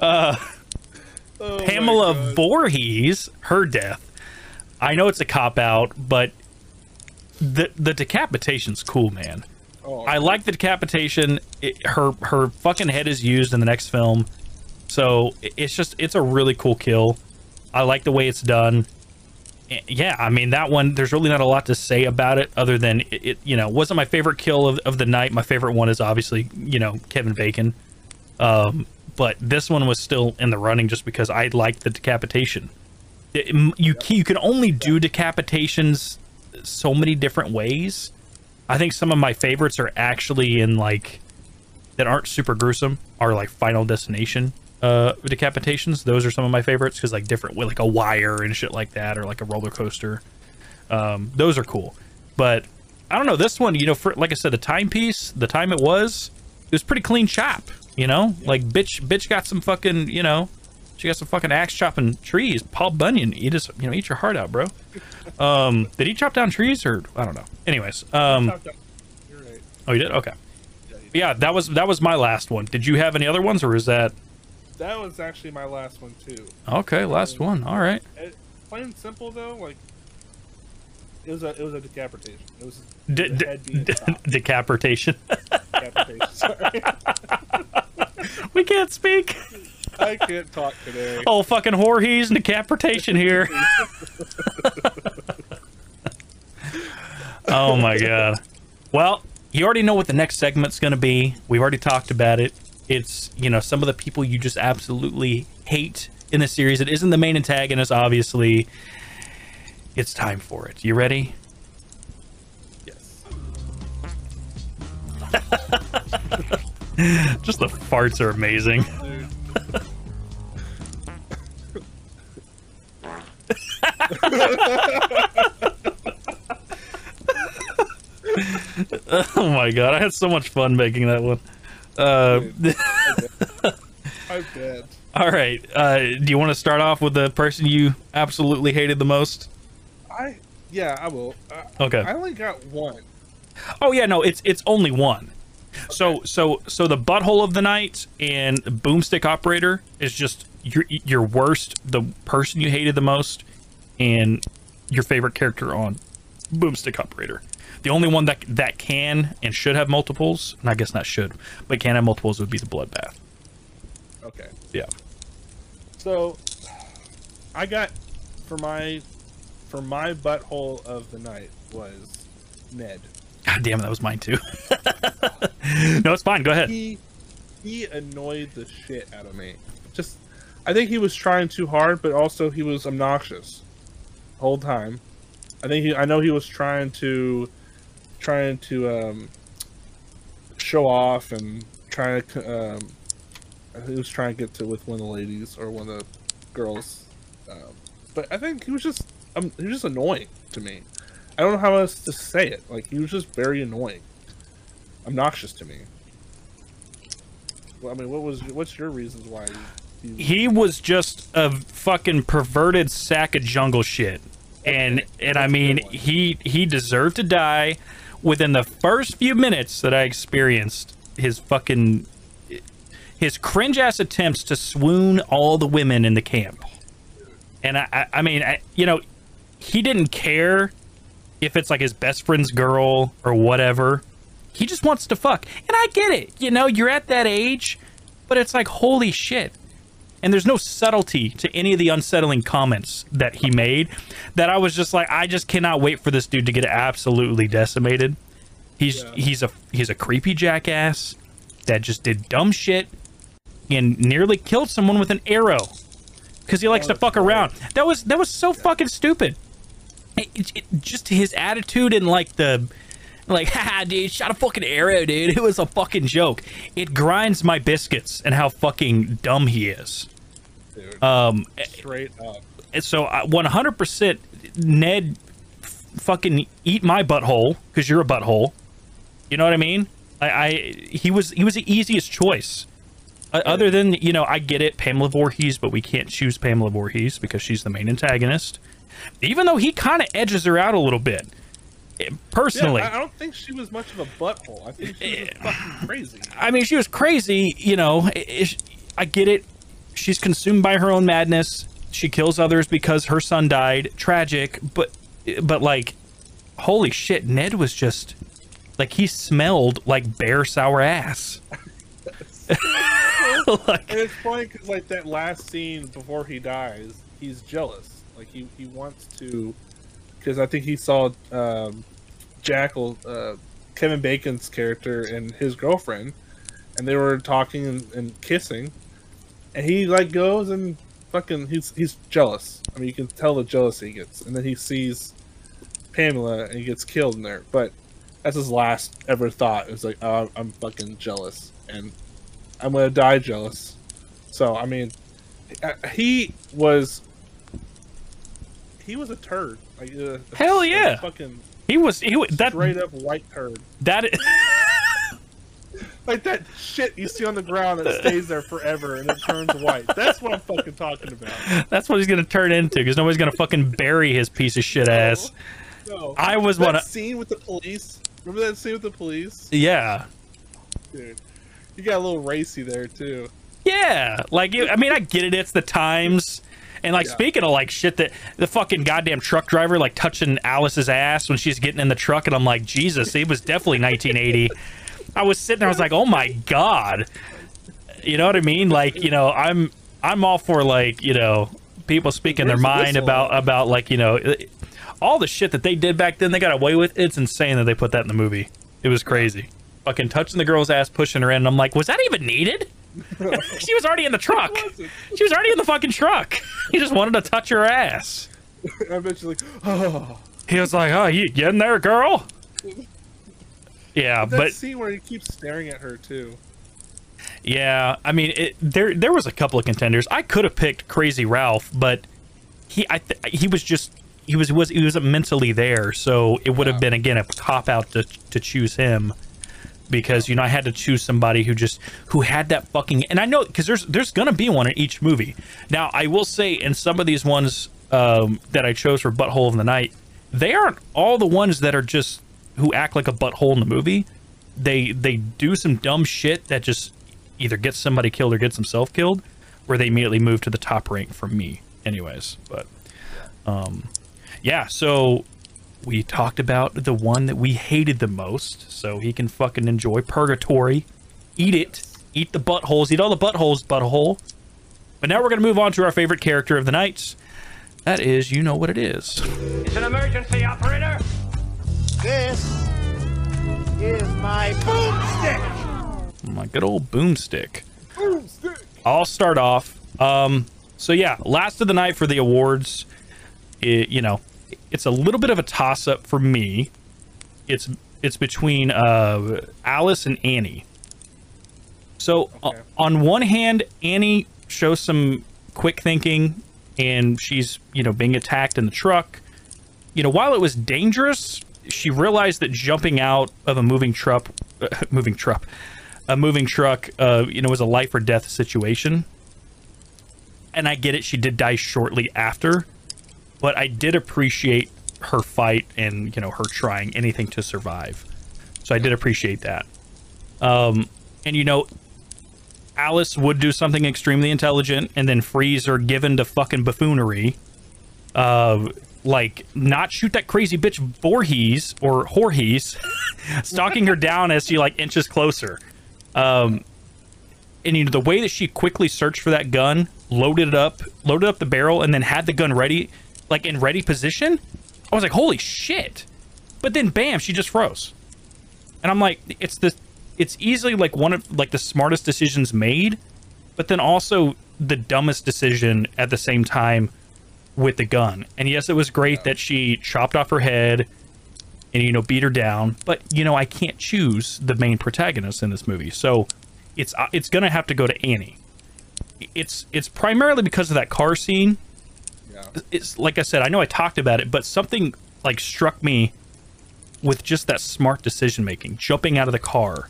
Uh, oh Pamela Voorhees, her death. I know it's a cop out, but the the decapitation's cool, man. Oh, I like the decapitation. It, her her fucking head is used in the next film. So it's just, it's a really cool kill. I like the way it's done. Yeah, I mean, that one, there's really not a lot to say about it other than it, it you know, wasn't my favorite kill of, of the night. My favorite one is obviously, you know, Kevin Bacon. Um, but this one was still in the running just because I liked the decapitation. It, you, you can only do decapitations so many different ways. I think some of my favorites are actually in like, that aren't super gruesome, are like Final Destination. uh, decapitations. Those are some of my favorites because like different with like a wire and shit like that, or like a roller coaster. Um, those are cool. But I don't know, this one, you know, for, like I said, the timepiece, the time it was, it was pretty clean chop, you know? Yeah. Like, bitch, bitch got some fucking, you know, she got some fucking axe chopping trees. Paul Bunyan, eat his, you know, eat your heart out, bro. Um, did he chop down trees or, I don't know. Anyways. Um, You're right. Oh, you did? Okay. Yeah, you did. Yeah, that was, that was my last one. Did you have any other ones, or is that? That was actually my last one, too. Okay, last um, one. All right. It, plain and simple, though, like, It was a it was a decapitation. It was de de head being de top. decapitation. Decapitation. Sorry. We can't speak. I can't talk today. Oh, fucking Voorhees and decapitation here. Oh my god. Well, you already know what the next segment's going to be. We've already talked about it. It's, you know, some of the people you just absolutely hate in the series. It isn't the main antagonist, obviously. It's time for it. You ready? Yes. Just the farts are amazing. Oh my god, I had so much fun making that one. Uh, I'm dead. All right. Uh, do you want to start off with the person you absolutely hated the most? I yeah I will uh, okay I only got one. Oh yeah, no, it's it's only one. Okay. So so so the butthole of the night and boomstick operator is just your your worst, the person you hated the most, and your favorite character on boomstick operator. The only one that that can and should have multiples, and I guess not should, but can have multiples, would be the bloodbath. Okay. Yeah. So I got for my. For my butthole of the night was Ned. God damn it, that was mine too. No, it's fine. Go ahead. He, he annoyed the shit out of me. Just, I think he was trying too hard, but also he was obnoxious the whole time. I think he, I know he was trying to, trying to um, show off and trying to. Um, I think he was trying to get to with one of the ladies or one of the girls, um, but I think he was just. Um, he was just annoying to me. I don't know how else to say it. Like, he was just very annoying, obnoxious to me. Well, I mean, what was what's your reasons why? You, you... He was just a fucking perverted sack of jungle shit, okay. and and That's I mean, he he deserved to die. Within the first few minutes that I experienced his fucking his cringe ass attempts to swoon all the women in the camp. And I, I mean, I, you know, he didn't care if it's like his best friend's girl or whatever. He just wants to fuck. And I get it. You know, you're at that age, but it's like, holy shit. And there's no subtlety to any of the unsettling comments that he made that I was just like, I just cannot wait for this dude to get absolutely decimated. He's, yeah. he's a, he's a creepy jackass that just did dumb shit and nearly killed someone with an arrow. Because he likes oh, to fuck hilarious. around. That was that was so yeah. fucking stupid. It, it, it, just his attitude and like the, like, haha, dude, shot a fucking arrow, dude. It was a fucking joke. It grinds my biscuits and how fucking dumb he is. Dude, um, straight up. So I, one hundred percent Ned, fucking eat my butthole because you're a butthole. You know what I mean? I, I he was he was the easiest choice. Other than, you know, I get it, Pamela Voorhees, but we can't choose Pamela Voorhees because she's the main antagonist. Even though he kind of edges her out a little bit. Personally. Yeah, I don't think she was much of a butthole. I think she was fucking crazy. I mean, she was crazy, you know. I get it. She's consumed by her own madness. She kills others because her son died. Tragic. But, but like, holy shit, Ned was just, like, he smelled like bear sour ass. Like, and it's funny because like that last scene before he dies, he's jealous. Like he he wants to, because I think he saw um, Jackal, uh, Kevin Bacon's character and his girlfriend, and they were talking and, and kissing, and he like goes and fucking he's he's jealous. I mean, you can tell the jealousy he gets, and then he sees Pamela and he gets killed in there. But that's his last ever thought. It's like, oh, I'm fucking jealous and. I'm gonna die jealous. So, I mean, he was he was a turd. Like, uh, Hell yeah. Fucking he was he was that straight up white turd. That is like that shit you see on the ground that stays there forever and it turns white. That's what I'm fucking talking about. That's what he's gonna turn into, because nobody's gonna fucking bury his piece of shit no, ass. No. I was that one of... scene with the police. Remember that scene with the police? Yeah. Dude, you got a little racy there too. Yeah, like it, I mean, I get it. It's the times, and like yeah. speaking of like shit that the fucking goddamn truck driver like touching Alice's ass when she's getting in the truck, and I'm like, Jesus, it was definitely nineteen eighty. I was sitting there, I was like, oh my god, you know what I mean? Like, you know, I'm I'm all for like, you know, people speaking their mind about about like, you know, all the shit that they did back then. They got away with. It's insane that they put that in the movie. It was crazy. Fucking touching the girl's ass, pushing her in, and I'm like, was that even needed? She was already in the truck. She was already in the fucking truck. He just wanted to touch her ass. I bet you like, oh. He was like, oh, you get in there, girl? Yeah, but that scene where he keeps staring at her too. Yeah, I mean, it, there there was a couple of contenders. I could have picked Crazy Ralph, but he I th he was just he was was he wasn't mentally there, so it would have wow. been again a cop out to to choose him. Because, you know, I had to choose somebody who just who had that fucking, and I know because there's there's gonna be one in each movie. Now I will say, in some of these ones um, that I chose for Butthole of the Night, they aren't all the ones that are just who act like a butthole in the movie. They they do some dumb shit that just either gets somebody killed or gets himself killed, where they immediately move to the top rank for me, anyways. But um, yeah, so. We talked about the one that we hated the most, so he can fucking enjoy purgatory. Eat it. Eat the buttholes. Eat all the buttholes, butthole. But now we're going to move on to our favorite character of the night. That is, you know what it is. It's an emergency, operator. This is my boomstick. My good old boomstick. Boomstick. I'll start off. Um, so yeah, last of the night for the awards, it, you know, it's a little bit of a toss-up for me. It's it's between uh, Alice and Annie. So okay. uh, on one hand, Annie shows some quick thinking, and she's, you know, being attacked in the truck. You know, while it was dangerous, she realized that jumping out of a moving truck, uh, moving truck, a moving truck, uh, you know, was a life or death situation. And I get it; she did die shortly after. But I did appreciate her fight and, you know, her trying anything to survive. So I did appreciate that. Um, and, you know, Alice would do something extremely intelligent and then freeze or given to fucking buffoonery. Uh, like, not shoot that crazy bitch Voorhees or Voorhees, stalking her down as she, like, inches closer. Um, and, you know, the way that she quickly searched for that gun, loaded it up, loaded up the barrel, and then had the gun ready... like in ready position, I was like, holy shit. But then bam, she just froze. And I'm like, it's the it's easily like one of like the smartest decisions made, but then also the dumbest decision at the same time with the gun. And yes, it was great yeah. that she chopped off her head and, you know, beat her down, but, you know, I can't choose the main protagonist in this movie, so it's it's gonna have to go to Annie. It's it's primarily because of that car scene. It's like I said, I know I talked about it, but something like struck me with just that smart decision making, jumping out of the car.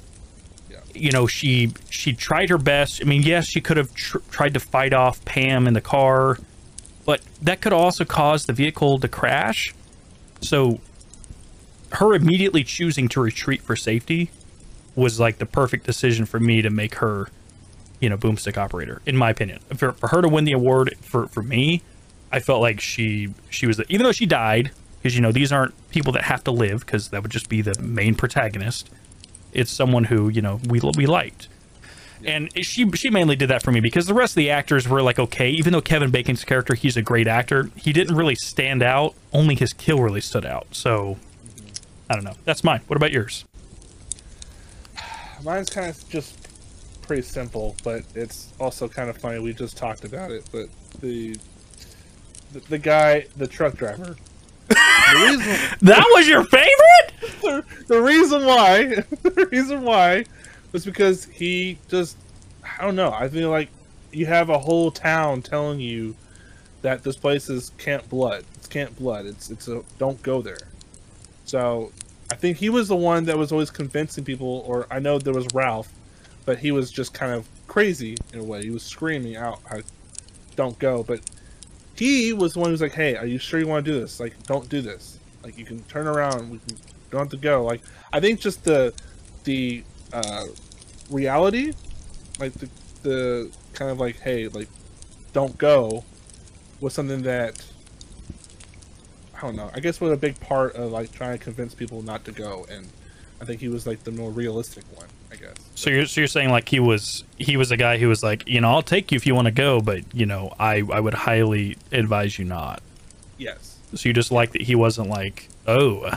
Yeah. You know, she she tried her best. I mean, yes, she could have tr tried to fight off Pam in the car, but that could also cause the vehicle to crash. So her immediately choosing to retreat for safety was like the perfect decision for me to make her, you know, boomstick operator, in my opinion. For, for her to win the award, for, for me, I felt like she she was, even though she died, because, you know, these aren't people that have to live, because that would just be the main protagonist. It's someone who, you know, we we liked, and she she mainly did that for me because the rest of the actors were like okay. Even though Kevin Bacon's character, he's a great actor, he didn't really stand out. Only his kill really stood out. So I don't know. That's mine. What about yours? Mine's kind of just pretty simple, but it's also kind of funny. We just talked about it, but the The guy, the truck driver. The reason, that was your favorite? The, the reason why, the reason why was because he just, I don't know. I feel like you have a whole town telling you that this place is Camp Blood. It's Camp Blood. It's it's a don't go there. So I think he was the one that was always convincing people, or I know there was Ralph, but he was just kind of crazy in a way. He was screaming out, I don't go. But he was the one who was like, hey, are you sure you want to do this? Like, don't do this. Like, you can turn around. We can, don't have to go. Like, I think just the the uh, reality, like the, the kind of like, hey, like, don't go was something that, I don't know, I guess was a big part of like trying to convince people not to go. And I think he was like the more realistic one, I guess. So you're, so you're saying like he was he was a guy who was like, you know, I'll take you if you want to go, but you know, I, I would highly advise you not. Yes. So you just like that he wasn't like, oh,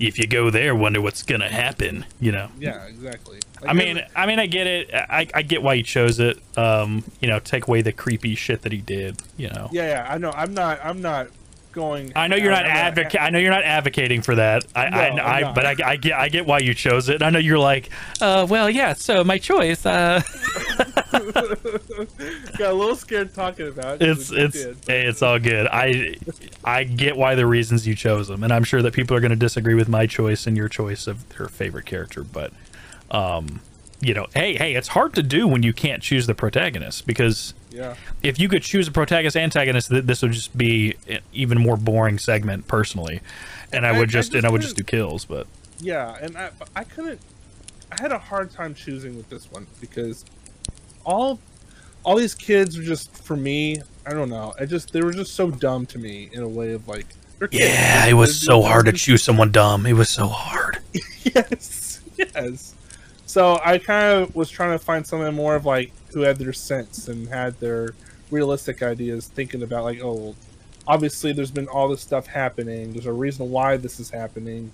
if you go there, wonder what's going to happen, you know? Yeah, exactly. Like, I mean, I mean, I get it. I, I get why he chose it. Um, you know, take away the creepy shit that he did, you know? Yeah, yeah, I know. I'm not, I'm not going. I know you're not advocating. I know you're not advocating for that. I, no, I, I, I but I, I get, I get why you chose it. And I know you're like, uh, well, yeah, so my choice, uh, got a little scared talking about it. It's it's did, hey, it's all good. I I get why the reasons you chose them, and I'm sure that people are going to disagree with my choice and your choice of her favorite character. But um, you know, hey hey, it's hard to do when you can't choose the protagonist, because yeah, if you could choose a protagonist antagonist, th this would just be an even more boring segment personally, and, and I, I would just, I just and I would just do kills. But yeah, and I I couldn't. I had a hard time choosing with this one because all all these kids are just, for me, I don't know, I just, they were just so dumb to me in a way of like, yeah, it was so hard to choose someone dumb. It was so hard. Yes, yes. So I kind of was trying to find someone more of like who had their sense and had their realistic ideas, thinking about like, oh, well, obviously there's been all this stuff happening, there's a reason why this is happening,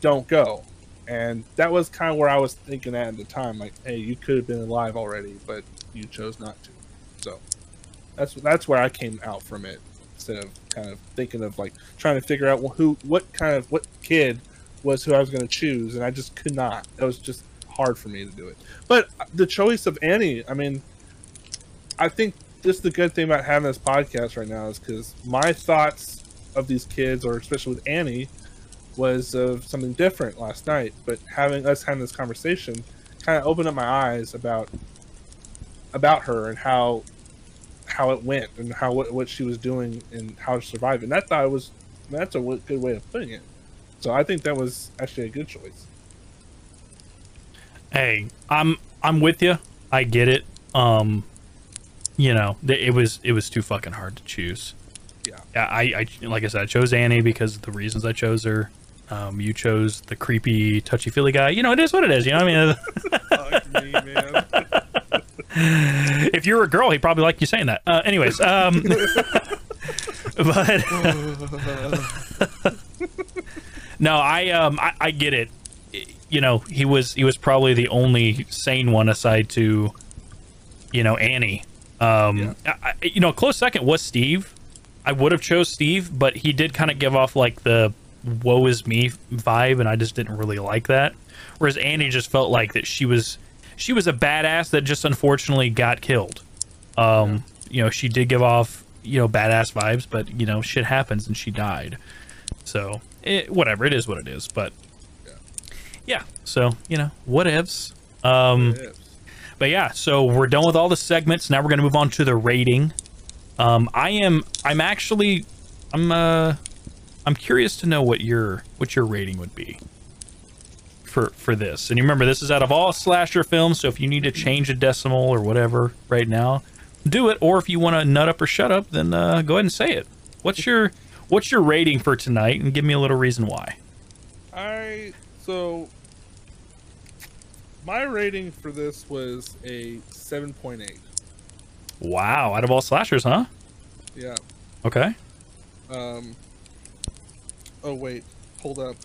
don't go. And that was kind of where I was thinking at at the time, like, hey, you could have been alive already, but you chose not to. So that's that's where I came out from it, instead of kind of thinking of like trying to figure out who, what kind of, what kid was who I was going to choose, and I just could not. It was just hard for me to do it. But the choice of Annie, I mean, I think this is the good thing about having this podcast right now, is because my thoughts of these kids, or especially with Annie, was of something different last night, but having us having this conversation kind of opened up my eyes about about her and how how it went and how what, what she was doing and how to survive. And I thought it was, that's a good way of putting it. So I think that was actually a good choice. Hey, I'm I'm with you. I get it. Um, you know, it was it was too fucking hard to choose. Yeah, I, I like I said, I chose Annie because of the reasons I chose her. Um, you chose the creepy, touchy-feely guy. You know, it is what it is. You know, I mean, fuck me, man. If you were a girl, he probably liked you saying that. Uh, anyways, um, but no, I um, I, I get it. You know, he was he was probably the only sane one aside to, you know, Annie. Um, yeah. I, you know, a close second was Steve. I would have chose Steve, but he did kind of give off like the woe is me vibe, and I just didn't really like that. Whereas Annie just felt like that she was she was a badass that just unfortunately got killed. Um, yeah. You know, she did give off, you know, badass vibes, but you know, shit happens and she died. So it, whatever, it is what it is. But yeah, yeah, so you know, whatevs. Um, whatevs. But yeah, so we're done with all the segments. Now we're gonna move on to the rating. Um, I am, I'm actually, I'm, uh, I'm curious to know what your, what your rating would be for, for this. And you remember, this is out of all slasher films, so if you need to change a decimal or whatever right now, do it. Or if you want to nut up or shut up, then, uh, go ahead and say it. What's your, what's your rating for tonight? And give me a little reason why. I, so my rating for this was a seven point eight. Wow, out of all slashers, huh? Yeah. Okay. Um. Oh wait, hold up.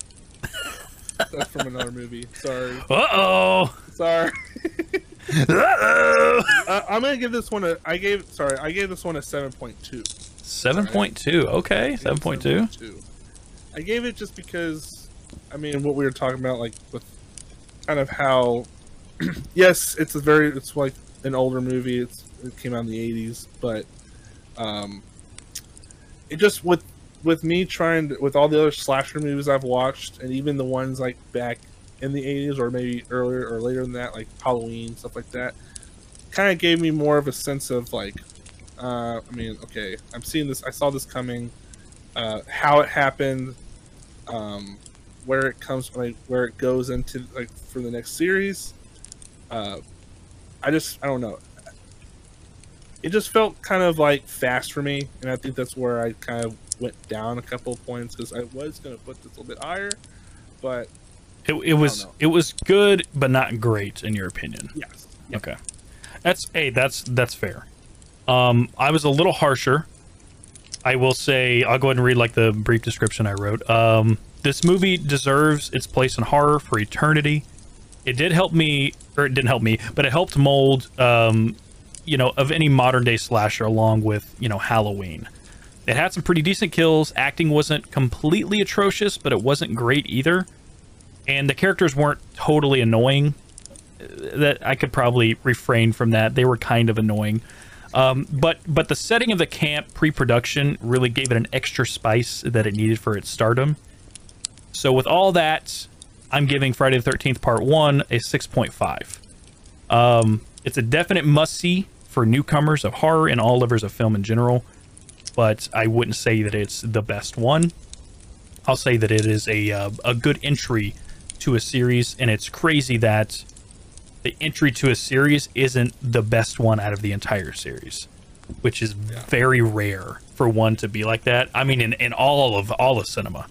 That's from another movie. Sorry. Uh oh. Sorry. uh oh. Uh, I'm gonna give this one a. I gave. Sorry, I gave this one a seven point two. Seven point two. Okay, seven point two. I gave it just because, I mean, what we were talking about, like with kind of how. Yes, it's a very. It's like an older movie. It's, it came out in the eighties, but um, it just with with me trying to, with all the other slasher movies I've watched, and even the ones like back in the eighties or maybe earlier or later than that, like Halloween, stuff like that, kind of gave me more of a sense of like, uh, I mean, okay, I'm seeing this, I saw this coming, uh, how it happened, um, where it comes, like where it goes into like for the next series. Uh, I just, I don't know. It just felt kind of like fast for me, and I think that's where I kind of went down a couple of points because I was going to put this a little bit higher, but it, it was it was good but not great in your opinion. Yes. Yep. Okay. That's hey, that's that's fair. Um, I was a little harsher. I will say I'll go ahead and read like the brief description I wrote. Um, this movie deserves its place in horror for eternity. It did help me, or it didn't help me, but it helped mold, um, you know, of any modern day slasher along with, you know, Halloween. It had some pretty decent kills. Acting wasn't completely atrocious, but it wasn't great either. And the characters weren't totally annoying. That I could probably refrain from that. They were kind of annoying. Um, but but the setting of the camp pre-production really gave it an extra spice that it needed for its stardom. So with all that, I'm giving Friday the thirteenth Part one a six point five. Um, it's a definite must-see for newcomers of horror and all lovers of film in general, but I wouldn't say that it's the best one. I'll say that it is a, uh, a good entry to a series, and it's crazy that the entry to a series isn't the best one out of the entire series, which is yeah. very rare for one to be like that. I mean, in, in all of all of cinema.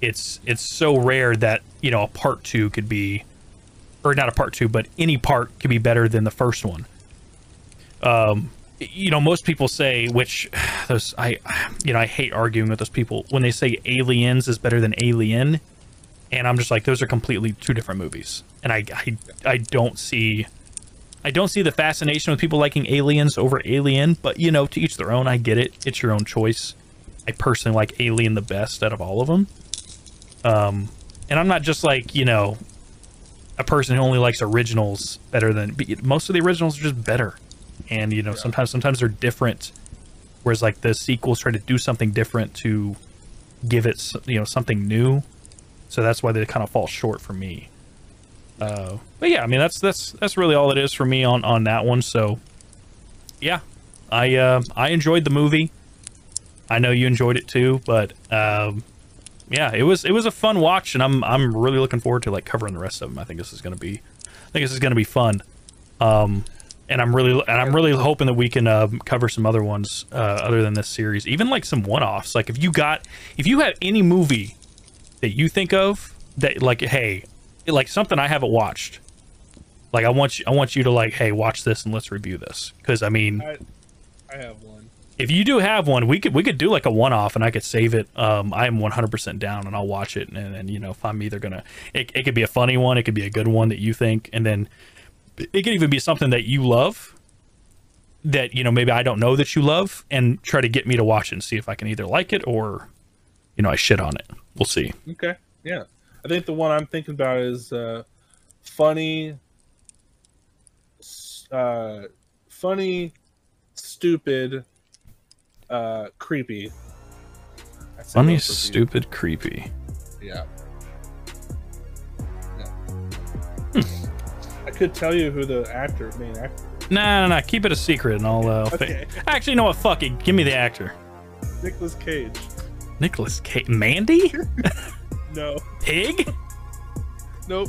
It's it's so rare that, you know, a part two could be, or not a part two, but any part could be better than the first one. Um, you know, most people say, which those I, you know, I hate arguing with those people when they say Aliens is better than Alien, and I'm just like, those are completely two different movies, and I I, I don't see, I don't see the fascination with people liking Aliens over Alien, but you know, to each their own. I get it; it's your own choice. I personally like Alien the best out of all of them. Um, and I'm not just like, you know, a person who only likes originals better than, most of the originals are just better. And, you know, yeah. sometimes, sometimes they're different. Whereas like the sequels try to do something different to give it, you know, something new. So that's why they kind of fall short for me. Uh, but yeah, I mean, that's, that's, that's really all it is for me on, on that one. So yeah, I, uh, I enjoyed the movie. I know you enjoyed it too, but, um, yeah, it was it was a fun watch, and I'm I'm really looking forward to like covering the rest of them. I think this is gonna be, I think this is gonna be fun, um, and I'm really and I'm really hoping that we can uh, cover some other ones uh, other than this series, even like some one-offs. Like if you got if you have any movie that you think of that like hey like something I haven't watched, like I want you I want you to like hey watch this and let's review this because I mean I, I have one. If you do have one, we could we could do like a one-off, and I could save it. Um, I am one hundred percent down, and I'll watch it. And, and you know, if I'm either gonna, it, it could be a funny one, it could be a good one that you think, and then it could even be something that you love, that you know maybe I don't know that you love, and try to get me to watch it and see if I can either like it or, you know, I shit on it. We'll see. Okay, yeah, I think the one I'm thinking about is uh, funny, uh, funny, stupid. Uh, creepy. Funny, stupid, creepy. Yeah. yeah. Hmm. I could tell you who the actor, main actor. Is. Nah, nah, nah. Keep it a secret, and I'll. Uh, okay. Actually, you know what? Fuck it. Give me the actor. Nicholas Cage. Nicholas Cage. Mandy? No. Pig? Nope.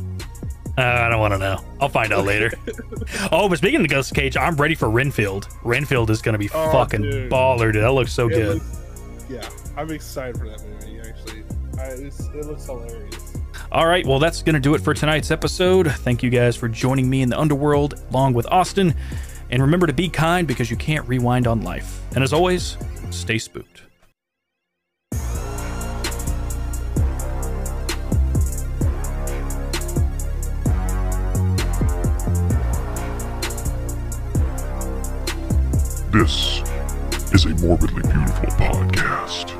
Uh, I don't want to know. I'll find out later. Oh, but speaking of the Ghost Cage, I'm ready for Renfield. Renfield is going to be oh, fucking dude. baller, dude. That looks so it good. Looks, yeah, I'm excited for that movie, actually. I, it's, it looks hilarious. All right, well, that's going to do it for tonight's episode. Thank you guys for joining me in the underworld, along with Austin. And remember to be kind because you can't rewind on life. And as always, stay spooked. This is a Morbidly Beautiful podcast.